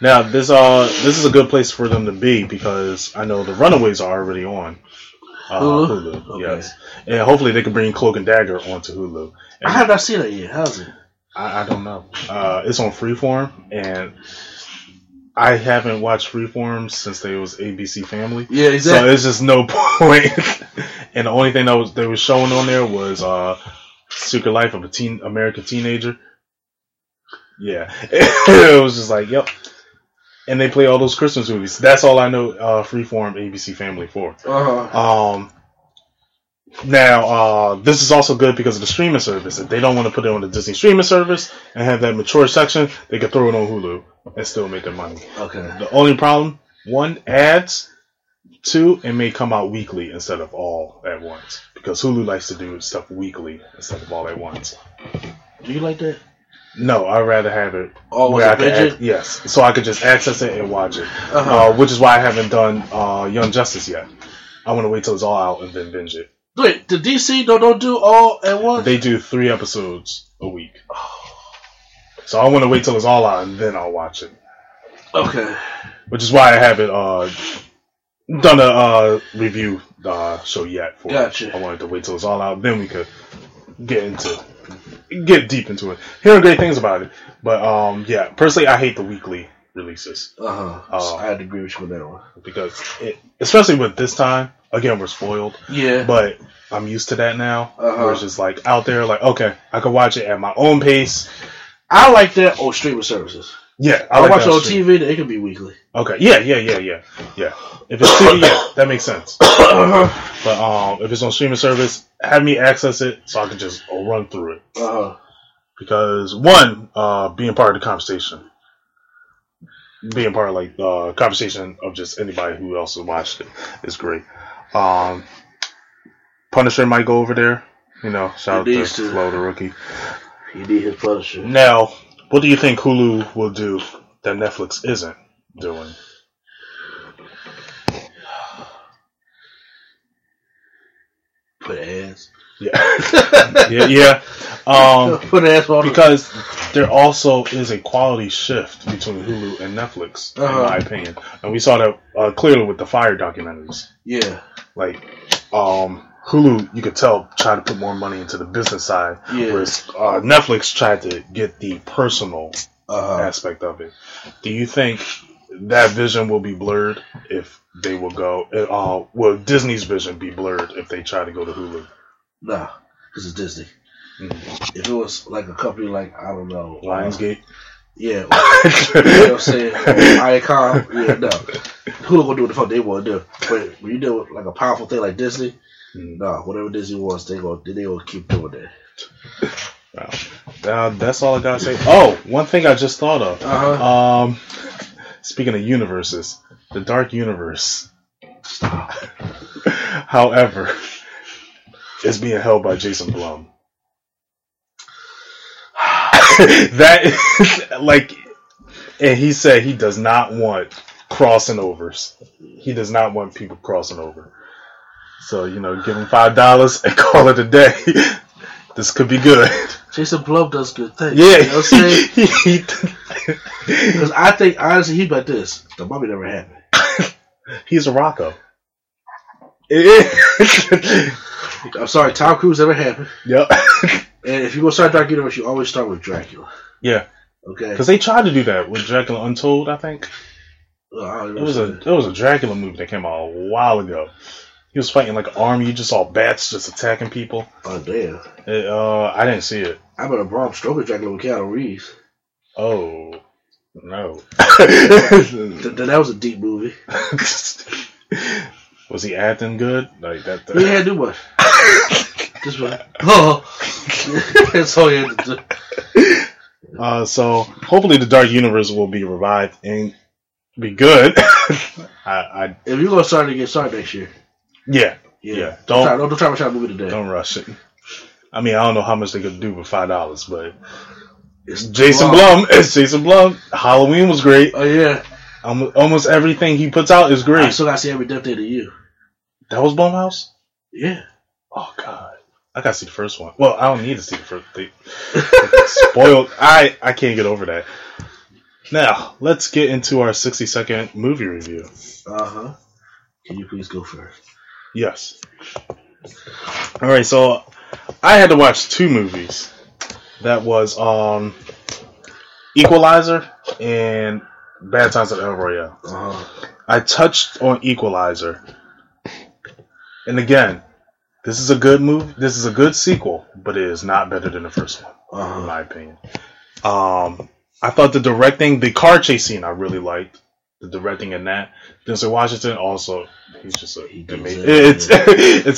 Now, this is a good place for them to be because I know the Runaways are already on Hulu. Okay. Yes. And hopefully they can bring Cloak and Dagger onto Hulu. And I have not seen it yet. How's it? I don't know. It's on Freeform, and I haven't watched Freeform since they was ABC Family. Yeah, exactly. So there's just no point. And the only thing that they were showing on there was Secret Life of a American Teenager. Yeah. It was just like, yep. And they play all those Christmas movies. That's all I know Freeform ABC Family for. Now, this is also good because of the streaming service. If they don't want to put it on the Disney streaming service and have that mature section, they could throw it on Hulu and still make their money. Okay. The only problem, one, ads. Two, it may come out weekly instead of all at once. Because Hulu likes to do stuff weekly instead of all at once. Do you like that? No, I'd rather have it. Oh, where I could yes, so I could just access it and watch it, which is why I haven't done Young Justice yet. I want to wait till it's all out and then binge it. Wait, the DC don't do all at once? They do 3 episodes a week. So I want to wait till it's all out and then I'll watch it. Okay. Which is why I haven't done a review show yet. For it. I wanted to wait till it's all out, then we could get deep into it. Hearing great things about it, but personally, I hate the weekly releases. So I had to agree with you on that one because, especially with this time, again, we're spoiled. Yeah, but I'm used to that now. Where it's just like out there, like okay, I can watch it at my own pace. I like that on streaming services. Yeah, I watch it on TV. Then it can be weekly. Okay, yeah. If it's TV, that makes sense. But if it's on streaming service, have me access it so I can just run through it. Because one, being part of the conversation, being part of like the conversation of just anybody who else has watched it is great. Punisher might go over there. You know, shout out to Flo the rookie. He did his Punisher. Now, what do you think Hulu will do that Netflix isn't doing? Put ads. Yeah. Put ads on because there also is a quality shift between Hulu and Netflix, in my opinion, and we saw that clearly with the Fire documentaries. Yeah, like Hulu, you could tell trying to put more money into the business side, whereas Netflix tried to get the personal aspect of it. Do you think that vision will be blurred if they will go? Will Disney's vision be blurred if they try to go to Hulu? Nah, because it's Disney. Mm-hmm. If it was like a company like, I don't know, Lionsgate? Yeah. Or, you know what I'm saying? Icon? Yeah, no. Hulu gonna do what the fuck they want to do. But when you do like a powerful thing like Disney, nah, whatever Disney wants, they gonna keep doing that. Wow. That's all I gotta say. Oh, one thing I just thought of. Speaking of universes, The Dark Universe. Stop. However, it's being held by Jason Blum. That is, like, and he said he does not want crossing overs. He does not want people crossing over. So, you know, give him $5 and call it a day. This could be good. Jason Blum does good things. Yeah. You know what I'm saying? Because I think, honestly, he's like this. The mommy never happened. He's a Rocco. I'm sorry, Tom Cruise never happened. Yep. And if you go start Dark Universe, you always start with Dracula. Yeah. Okay. Because they tried to do that with Dracula Untold, I think. It was a Dracula movie that came out a while ago. He was fighting like an army. You just saw bats just attacking people. Oh, damn. I didn't see it. I remember Bram Stoker Dracula with Keanu Reeves. Oh, no. That was a deep movie. Was he acting good? Like that? He had to do much. Just like, oh. That's all he had to do. So, hopefully the Dark Universe will be revived and be good. If you're going to start, get started next year. Yeah. Don't try to move it today. Don't rush it. I mean, I don't know how much they could do with $5, but it's Jason Blum. It's Jason Blum. Halloween was great. Oh yeah, almost everything he puts out is great. I still gotta see Every Death Day to You. That was Blumhouse? Yeah. Oh god, I gotta see the first one. Well, I don't need to see the first. Spoiled. I can't get over that. Now let's get into our 60-second movie review. Can you please go first? Yes. Alright, so I had to watch two movies. That was Equalizer and Bad Times at El Royale. I touched on Equalizer. And again, this is a good movie. This is a good sequel, but it is not better than the first one, in my opinion. I thought the directing, the car chase scene I really liked. The directing in that. Denzel Washington also, he's just amazing. It's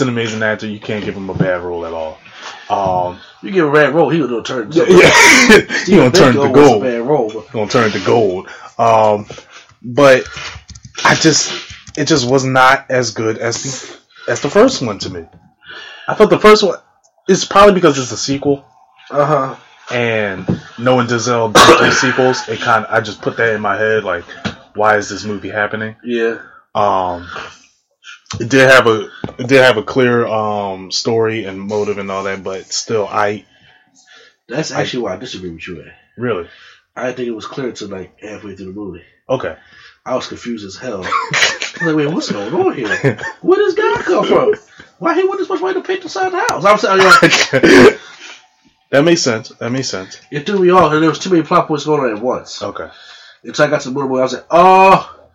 an amazing actor. You can't give him a bad role at all. You give him a bad role, he will turn. He gonna turn to gold. But it just was not as good as the first one to me. I thought the first one is probably because it's a sequel. And knowing Denzel does sequels, it kind of I just put that in my head like. Why is this movie happening? Yeah. It did have a clear story and motive and all that, but still, That's actually why I disagree with you. Really? I didn't think it was clear until like halfway through the movie. Okay. I was confused as hell. I was like, wait, what's going on here? Where does God come from? Why he want this much money to paint the side of the house? I was like, That makes sense. It threw me off, and there was too many plot points going on at once. Okay. Until I got to the motorboat, I was like, oh,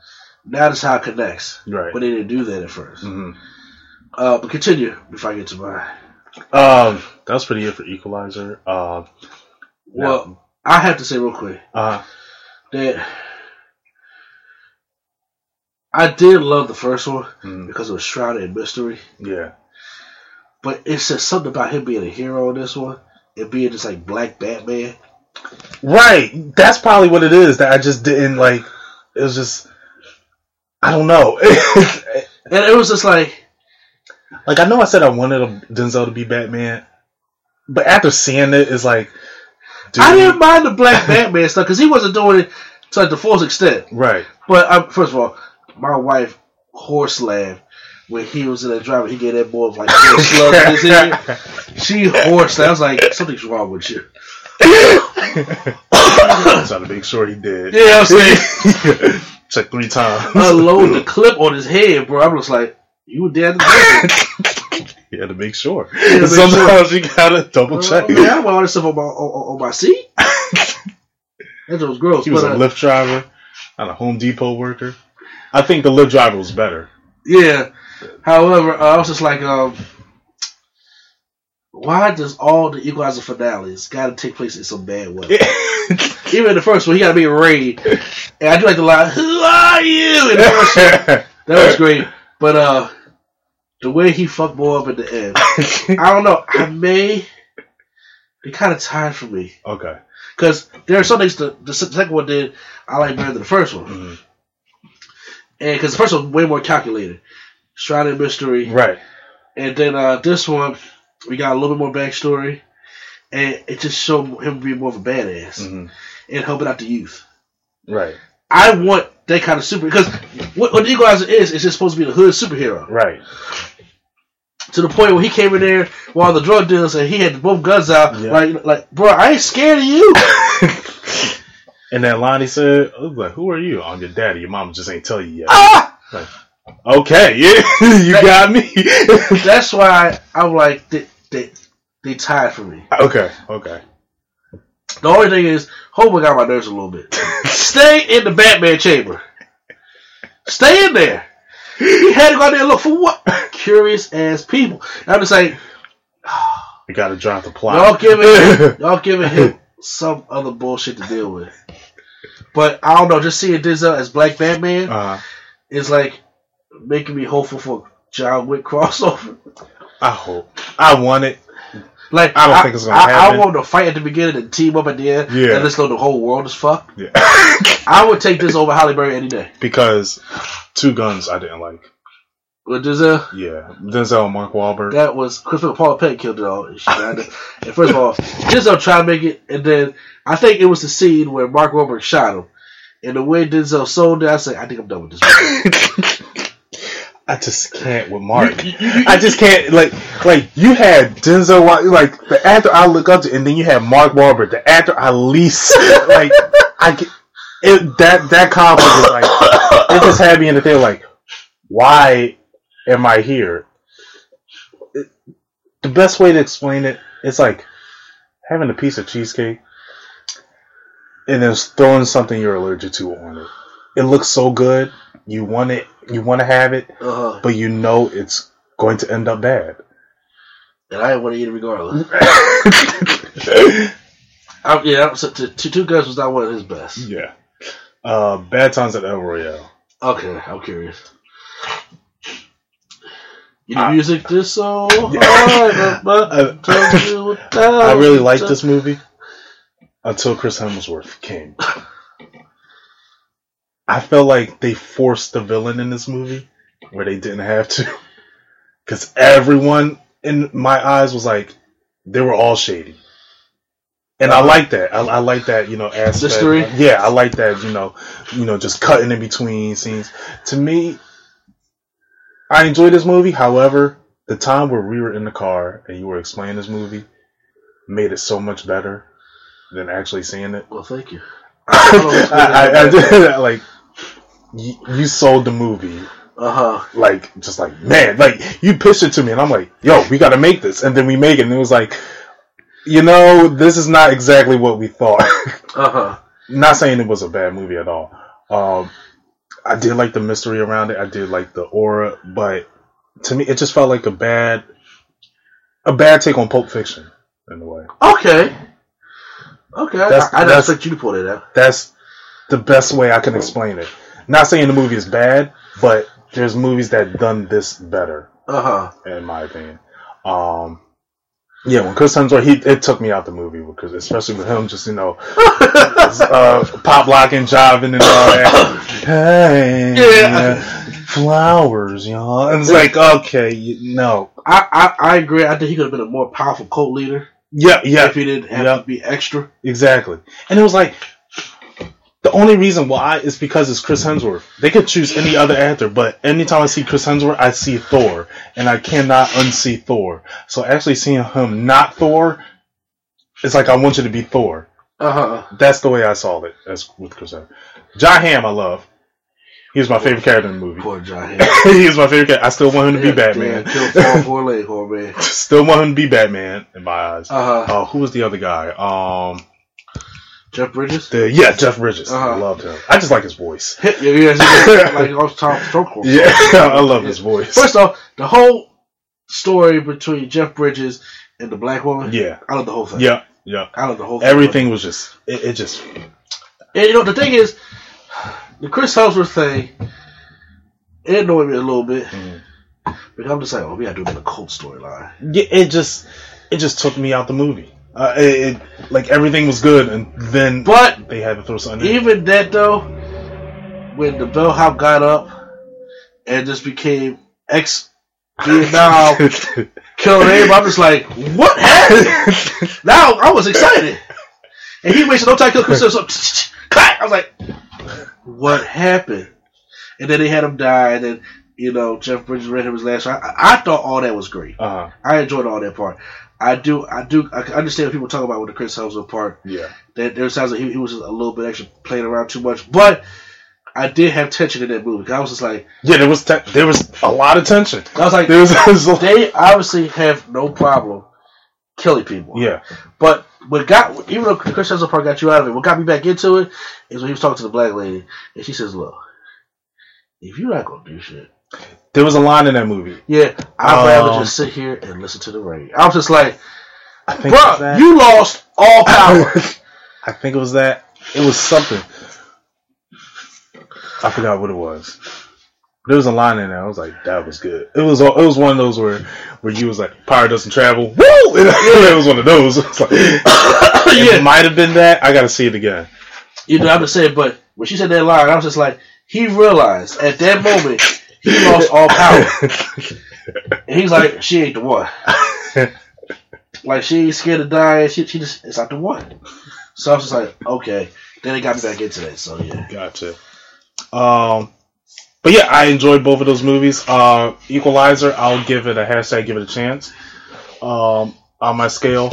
now that's how it connects. Right. But they didn't do that at first. Mm-hmm. But continue before I get to mine. That was pretty it for Equalizer. I have to say real quick that I did love the first one because it was shrouded in mystery. Yeah. But it says something about him being a hero in this one and being this like black Batman. Right, that's probably what it is that I just didn't like. It was just, I don't know. And it was just like I know I said I wanted Denzel to be Batman, but after seeing it, it's like, dude. I didn't mind the black Batman stuff because he wasn't doing it to like the full extent, right? But first of all, my wife horse laughed when he was in that driver. He gave that boy like slug in his head. She horse laughed. I was like, something's wrong with you. I'm trying to make sure he did. Yeah, I'm saying. Check 3 times. Unload the clip on his head, bro. I'm just like, you dead? You had to make sure. Yeah, sometimes you gotta double check. Yeah, I want all this stuff on my seat. That was gross. He was a Lyft driver, not a Home Depot worker. I think the Lyft driver was better. Yeah. However, I was just like, why does all the Equalizer finales gotta take place in some bad weather? Even in the first one, he gotta be raid. And I do like the line, "Who are you?" In the first one, that was great. But the way he fucked boy up at the end, I don't know. They kind of tied for me. Okay. Because there are some things the second one did I like better than the first one. Mm-hmm. And because the first one was way more calculated, shrouded in mystery, right? And then this one, we got a little bit more backstory, and it just showed him being more of a badass and helping out the youth, right? I want that kind of super, because what the Eagle Eyes is, it's just supposed to be the hood superhero, right? To the point where he came in there with all the drug dealers and he had both guns out, like, bro, I ain't scared of you. And then Lonnie said, like, who are you? I'm your daddy. Your mom just ain't tell you yet. Ah! Like, okay, you got me. That's why I'm like, they tied for me. Okay. The only thing is, Homer got my nerves a little bit. Stay in the Batman chamber. Stay in there. He had to go out there and look for what? Curious ass people. And I'm just like, you gotta drop the plot. Y'all giving him some other bullshit to deal with. But I don't know, just seeing Denzel as Black Batman is like making me hopeful for John Wick crossover. I hope. I want it. Like, I don't think it's gonna happen. I want to fight at the beginning and team up at the end and let's know the whole world is fucked. Yeah. I would take this over Halle Berry any day. Because Two Guns I didn't like. With Denzel? Yeah. Denzel and Mark Wahlberg. That was... Christopher Paul Penn killed it all. And first of all, Denzel tried to make it, and then I think it was the scene where Mark Wahlberg shot him. And the way Denzel sold it, I said, I think I'm done with this. I just can't with Mark. I just can't, like you had Denzel, like, the actor I look up to, and then you had Mark Wahlberg, the actor I least, like, that conflict is like, it just had me in the thing, like, why am I here? The best way to explain it, it's like having a piece of cheesecake and then throwing something you're allergic to on it. It looks so good. You want it. You want to have it, but you know it's going to end up bad. And I didn't want to eat it regardless. Two Guns was not one of his best. Yeah. Bad Times at El Royale. Okay, I'm curious. You know music this song? Yeah. I really liked this movie until Chris Hemsworth came. I felt like they forced the villain in this movie where they didn't have to. Because everyone in my eyes was like, they were all shady. And I like that. I like that, aspect. Mystery? Yeah, I like that, just cutting in between scenes. To me, I enjoyed this movie. However, the time where we were in the car and you were explaining this movie made it so much better than actually seeing it. Well, thank you. I did, like... You sold the movie. Like, just like, man, like, you pitched it to me, and I'm like, yo, we gotta make this. And then we make it, and it was like, this is not exactly what we thought. Not saying it was a bad movie at all. I did like the mystery around it. I did like the aura, but to me, it just felt like a bad take on Pulp Fiction, in a way. Okay. I didn't expect you to put it out. That's the best way I can explain it. Not saying the movie is bad, but there's movies that done this better. In my opinion. When Chris Hemsworth, it took me out the movie, because especially with him, just pop locking, jiving, and all that. Hey, flowers, y'all. And it's like, okay, no, I agree. I think he could have been a more powerful cult leader. Yeah. If he didn't have to be extra. Exactly. And it was like, the only reason why is because it's Chris Hemsworth. They could choose any other actor, but anytime I see Chris Hemsworth, I see Thor. And I cannot unsee Thor. So actually seeing him not Thor, it's like, I want you to be Thor. That's the way I saw it. That's with Chris Hemsworth. John Hamm, I love. He was my favorite character in the movie. Poor John Hamm. He was my favorite character. I still want him to be Batman. Still want him to be Batman in my eyes. Who was the other guy? Jeff Bridges? Jeff Bridges. I loved him. I just like his voice. I love his voice. First off, the whole story between Jeff Bridges and the black woman. Yeah. I love the whole thing. Yeah. I love the whole thing. Everything was just... It just... And, the thing is... The Chris Hemsworth thing, it annoyed me a little bit. Because I'm just like, we gotta do another cult storyline. Yeah, it just took me out the movie. Like, everything was good, and then they had to throw something in. Even that, though, when the bellhop got up and just became ex-Vietnam, killed everybody. I'm just like, what happened? Now I was excited. And he wasted no time to kill himself. I was like, what happened? And then they had him die, and then, you know, Jeff Bridges read him his last shot. I thought all that was great. Uh-huh. I enjoyed all that part. I understand what people talk about with the Chris Hemsworth part. Yeah. That there sounds like he was a little bit actually playing around too much. But I did have tension in that movie. I was just like... Yeah, there was a lot of tension. I was like, they obviously have no problem killing people. Yeah. But what got... Even though the Chris Hemsworth part got you out of it, what got me back into it is when he was talking to the black lady. And she says, look, if you're not going to do shit... There was a line in that movie. Yeah, I'd rather just sit here and listen to the rain. I was just like, bro, you lost all power. I think it was that. It was something. I forgot what it was. There was a line in there. I was like, that was good. It was one of those where you was like, power doesn't travel. Woo! It was one of those. It was like, it might have been that. I got to see it again. You know, I'm just saying, but when she said that line, I was just like, he realized at that moment... He lost all power. And he's like, she ain't the one. Like, she ain't scared of dying. She just, it's not the one. So I was just like, okay. Then it got me back into that. So, yeah. Gotcha. But yeah, I enjoyed both of those movies. Equalizer, I'll give it a hashtag, give it a chance. On my scale.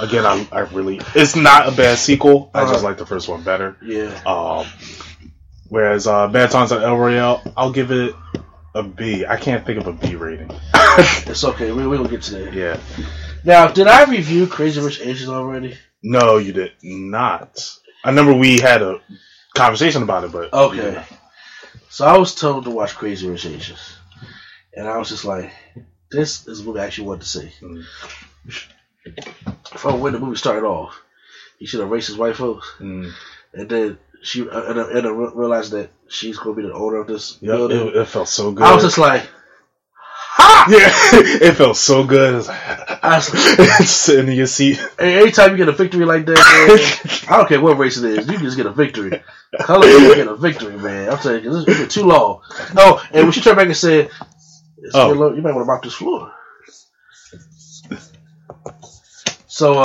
Again, I really, it's not a bad sequel. I just like the first one better. Yeah. Whereas Bad Times at El Royale, I'll give it a B. I can't think of a B rating. It's okay. We will get to that. Yeah. Now, did I review Crazy Rich Asians already? No, you did not. I remember we had a conversation about it, but... Okay. Yeah. So I was told to watch Crazy Rich Asians. And I was just like, this is what I actually wanted to see. Mm. From when the movie started off, he should have raced his white folks. Mm. And then... She and I realized that she's going to be the owner of this building. It felt so good. I was just like, ha! Yeah, it felt so good. I was like, sitting in your seat. Anytime you get a victory like that, man, I don't care what race it is, you can just get a victory. Color, you get a victory, man. I'm saying, because this is too long. No, and when she turned back and said, you might want to mop this floor. So,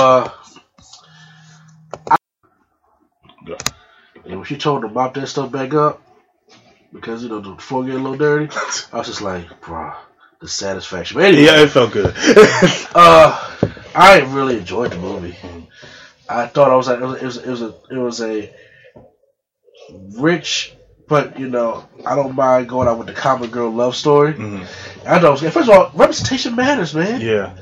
and when she told him to mop that stuff back up, because, you know, the floor get a little dirty, I was just like, bruh, the satisfaction. But anyway, yeah, it felt good. I really enjoyed the movie. I thought I was like, it was a rich, but, you know, I don't mind going out with the common girl love story. Mm-hmm. I know. First of all, representation matters, man. Yeah.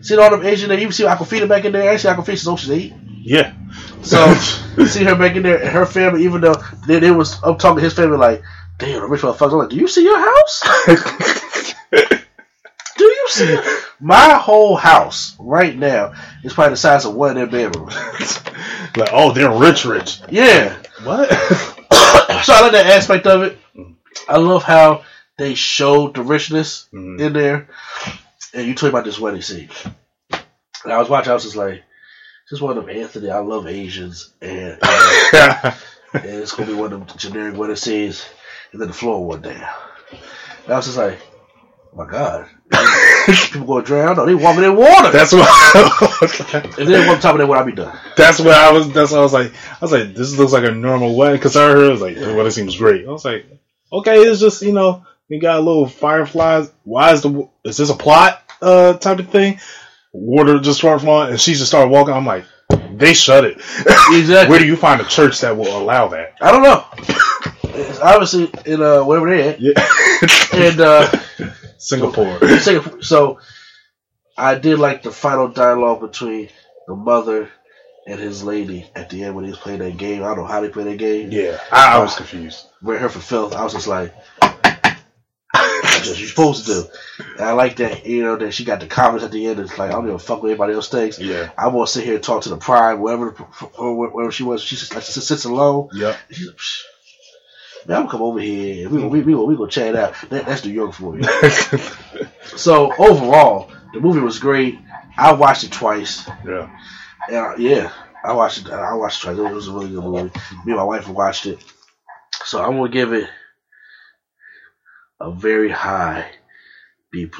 See all them Asian, they even see Aquafina back in there. Actually, Aquafina's Ocean's 8. Yeah. So, see her back in there and her family, even though they was up talking to his family, like, damn, the rich motherfuckers. I'm like, do you see your house? Do you see it? My whole house right now is probably the size of one of their bedrooms. Like, oh, they're rich. Yeah. What? So, I like that aspect of it. I love how they showed the richness in there. And you told me about this wedding scene. And I was watching, I was just like, just one of them, Anthony, I love Asians, and it's going to be one of them generic wedding scenes, and then the floor went down. And I was just like, oh my God, people going to drown? No, they walking in water. That's why. And then one time of that, when I be done. That's why I was like, this looks like a normal wedding, because I heard it was like, the wedding seems great. I was like, okay, it's just, you know, we got a little fireflies. Why is this a plot type of thing? Water just started flowing, and she just started walking. I'm like, they shut it. Exactly. Where do you find a church that will allow that? I don't know. It's obviously in wherever they're at. Yeah. And Singapore. So I did like the final dialogue between the mother and his lady at the end when he was playing that game. I don't know how they play that game. Yeah, I was confused. Where her for filth, I was just like, she's supposed to do. And I like that, you know, that she got the comments at the end. It's like, I don't give a fuck what anybody else thinks. Yeah. I want to sit here and talk to the prime, wherever she was. She just like sits alone. Yeah. Man, I'm gonna come over here. We gonna chat out. That's New York for you. So overall, the movie was great. I watched it twice. Yeah. And I watched it twice. It was a really good movie. Me and my wife watched it. So I'm gonna give it a very high B+.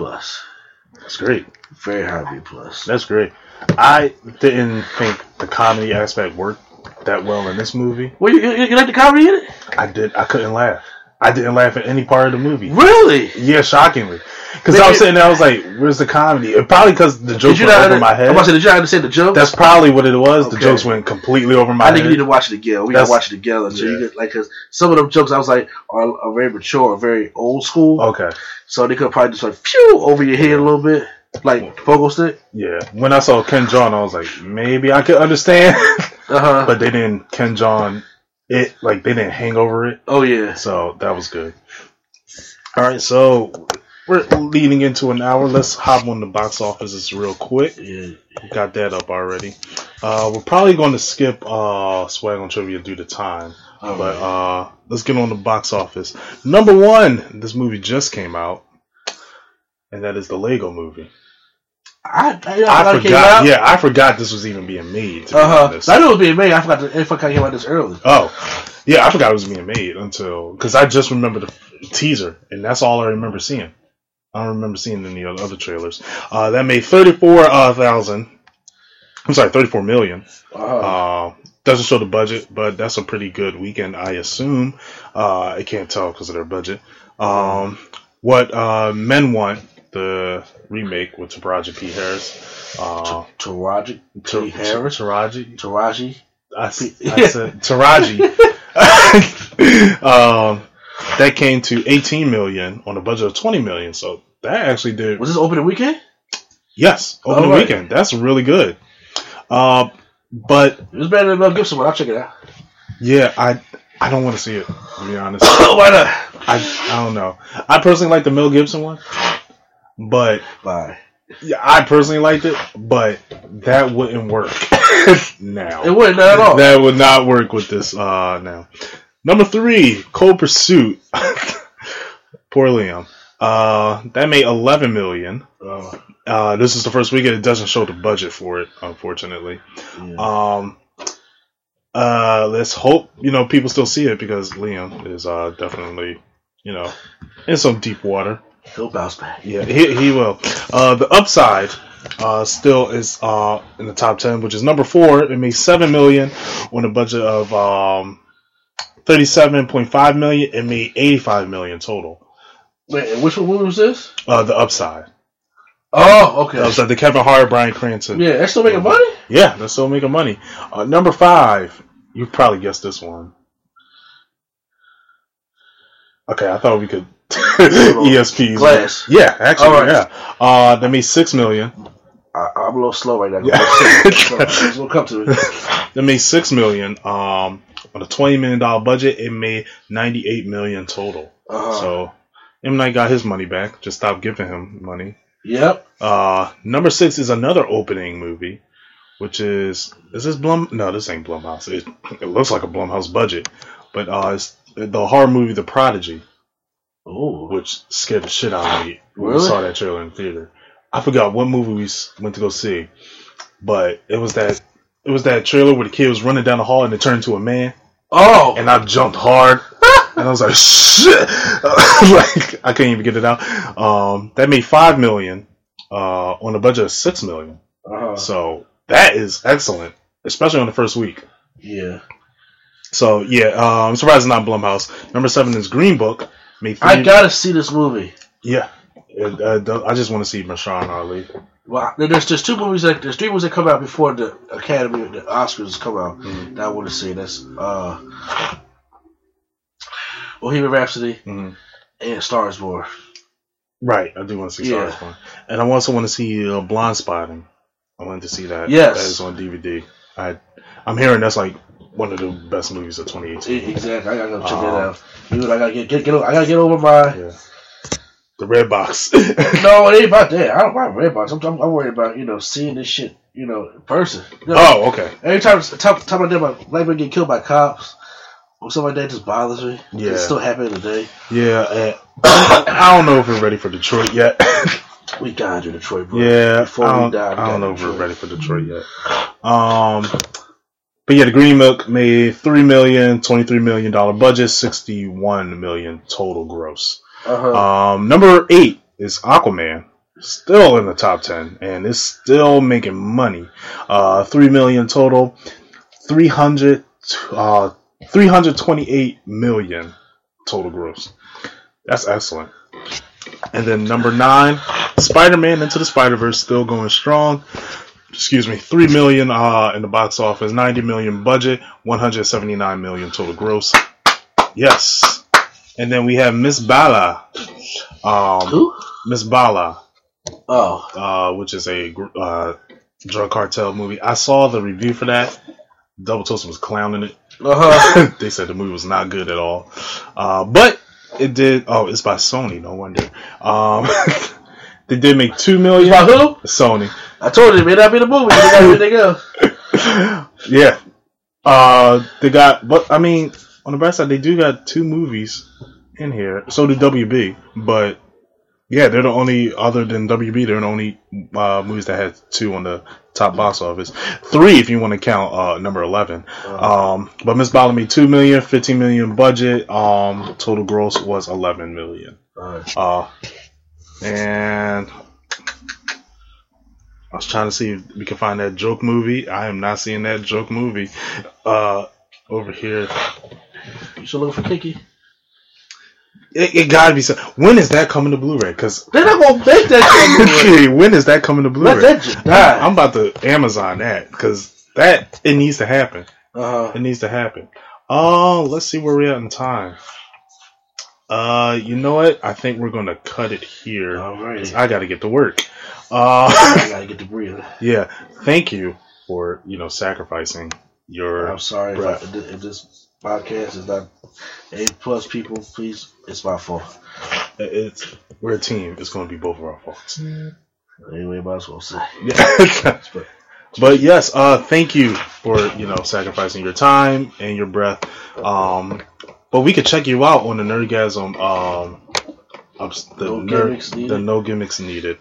That's great. Very high B+. That's great. I didn't think the comedy aspect worked that well in this movie. Well, you like the comedy in it? I did. I couldn't laugh. I didn't laugh at any part of the movie. Really? Yeah, shockingly. Because I was sitting there, I was like, where's the comedy? And probably because the jokes went over my head. I'm about to say, did you understand the jokes? That's probably what it was. Okay. The jokes went completely over my head. I think you need to watch it again. We got to watch it together. So you get, like, because some of them jokes, I was like, are very mature, very old school. Okay. So they could probably just like, phew, over your head a little bit. Like, pogo stick? Yeah. When I saw Ken Jeong, I was like, maybe I could understand. Uh-huh. But they didn't Ken Jeong it. Like, they didn't hang over it. Oh, yeah. So, that was good. All right, so... we're leading into an hour. Let's hop on the box offices real quick. Yeah. We got that up already. We're probably going to skip Swag on Trivia due to time. Oh, but let's get on the box office. Number one, this movie just came out, and that is the Lego movie. I forgot. Yeah, I forgot this was even being made. To be honest. I knew it was being made. I forgot it came out this early. Oh, yeah, I forgot it was being made until because I just remember the teaser, and that's all I remember seeing. I don't remember seeing any other trailers. That made $34 million. Wow. Doesn't show the budget, but that's a pretty good weekend, I assume. I can't tell because of their budget. What Men Want, the remake with Taraji P. Harris. Taraji. That came to $18 million on a budget of $20 million. So that actually did. Was this opening weekend? Yes, opening weekend. That's really good. But it was better than Mel Gibson. I'll check it out. Yeah, I don't want to see it, to be honest. Why not? I don't know. I personally like the Mel Gibson one, but bye. Yeah, I personally liked it, but that wouldn't work now. It wouldn't at all. That would not work with this now. Number three, Cold Pursuit. Poor Liam. That made $11 million. Oh. This is the first weekend. It doesn't show the budget for it, unfortunately. Yeah. Let's hope, people still see it because Liam is definitely, in some deep water. He'll bounce back. Yeah, he will. The Upside still is in the top 10, which is number four. It made $7 million on a budget of... $37.5 million and made $85 million total. Wait, which one was this? The Upside. Oh, okay. The Upside, the Kevin Hart, Bryan Cranston. Yeah, that's still making money. Yeah, that's still making money. Number five, you probably guessed this one. Okay, I thought we could ESPs. Glass. Yeah, actually, right. Yeah. That made $6 million. I'm a little slow right now. We'll come to it. That made $6 million. On a $20 million budget, it made $98 million total. So, M. Night got his money back. Just stop giving him money. Yep. Number six is another opening movie, which is this Blum? No, this ain't Blumhouse. It looks like a Blumhouse budget. But it's the horror movie, The Prodigy. Oh. Which scared the shit out of me when we saw that trailer in the theater. I forgot what movie we went to go see. But it was that... It was that trailer where the kid was running down the hall and it turned into a man. Oh! And I jumped hard. And I was like, shit! Like, I couldn't even get it out. That made $5 million on a budget of $6 million. So, that is excellent. Especially on the first week. Yeah. So, yeah. I'm surprised it's not Blumhouse. Number seven is Green Book. I gotta see this movie. Yeah. I just want to see Mahershala Ali. Well, there's three movies that come out before the Academy, the Oscars come out. Mm-hmm. That I want to see. That's Bohemian Rhapsody and Star Is Born. Right, I do want to see Star Is Born, and I also want to see Blind Spotting. I wanted to see that. Yes, that is on DVD. I'm hearing that's like one of the best movies of 2018. Exactly, I gotta go check that out. I gotta get over my. Yeah. The Red Box. No, it ain't about that. I don't buy Red Box. I'm worried about, seeing this shit, in person. Oh, okay. Every time I did my black man get killed by cops or something like that, just bothers me. Yeah. It's still happening today. Yeah. I don't know if we're ready for Detroit yet. We got to Detroit, bro. Yeah. Before we die, I don't know if we're ready for Detroit yet. But yeah, the Green Book made $3 million, $23 million budget, $61 million total gross. Number 8 is Aquaman. Still in the top 10, and it's still making money. 3 million total, 328 million total gross. That's excellent. And then number 9, Spider-Man Into the Spider-Verse, still going strong. 3 million in the box office, 90 million budget, 179 million total gross. Yes. And then we have Miss Bala. Who? Miss Bala. Oh. Which is a drug cartel movie. I saw the review for that. Double Toast was clowning it. Uh-huh. They said the movie was not good at all. But it did. Oh, it's by Sony. No wonder. They did make 2 million. By who? Sony. I told you, it may not be the movie. They got yeah. They got, but I mean, on the bright side, they do got 2 movies in here. So do WB. But yeah, they're the only, other than WB, they're the only movies that had 2 on the top box office. 3 if you want to count number 11. But Miss Bala made 2 million, 15 million budget. Total gross was 11 million. And I was trying to see if we could find that joke movie. I am not seeing that joke movie over here. You should look for Kiki. It gotta be. When is that coming to Blu-ray? Because they're not gonna make that shit. When is that coming to Blu-ray? I'm about to Amazon that because that it needs to happen. It needs to happen. Let's see where we're at in time. You know what? I think we're gonna cut it here. All right. I gotta get to work. I gotta get to breathe. Yeah. Thank you for sacrificing your. I'm sorry if this podcast is not A+ people. Please, it's my fault. We're a team. It's gonna be both of our faults. Anyway, might as well say. Yeah. But yes, thank you for sacrificing your time and your breath. But we could check you out on the Nerdgasm, the No Gimmicks Needed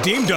Redeemed a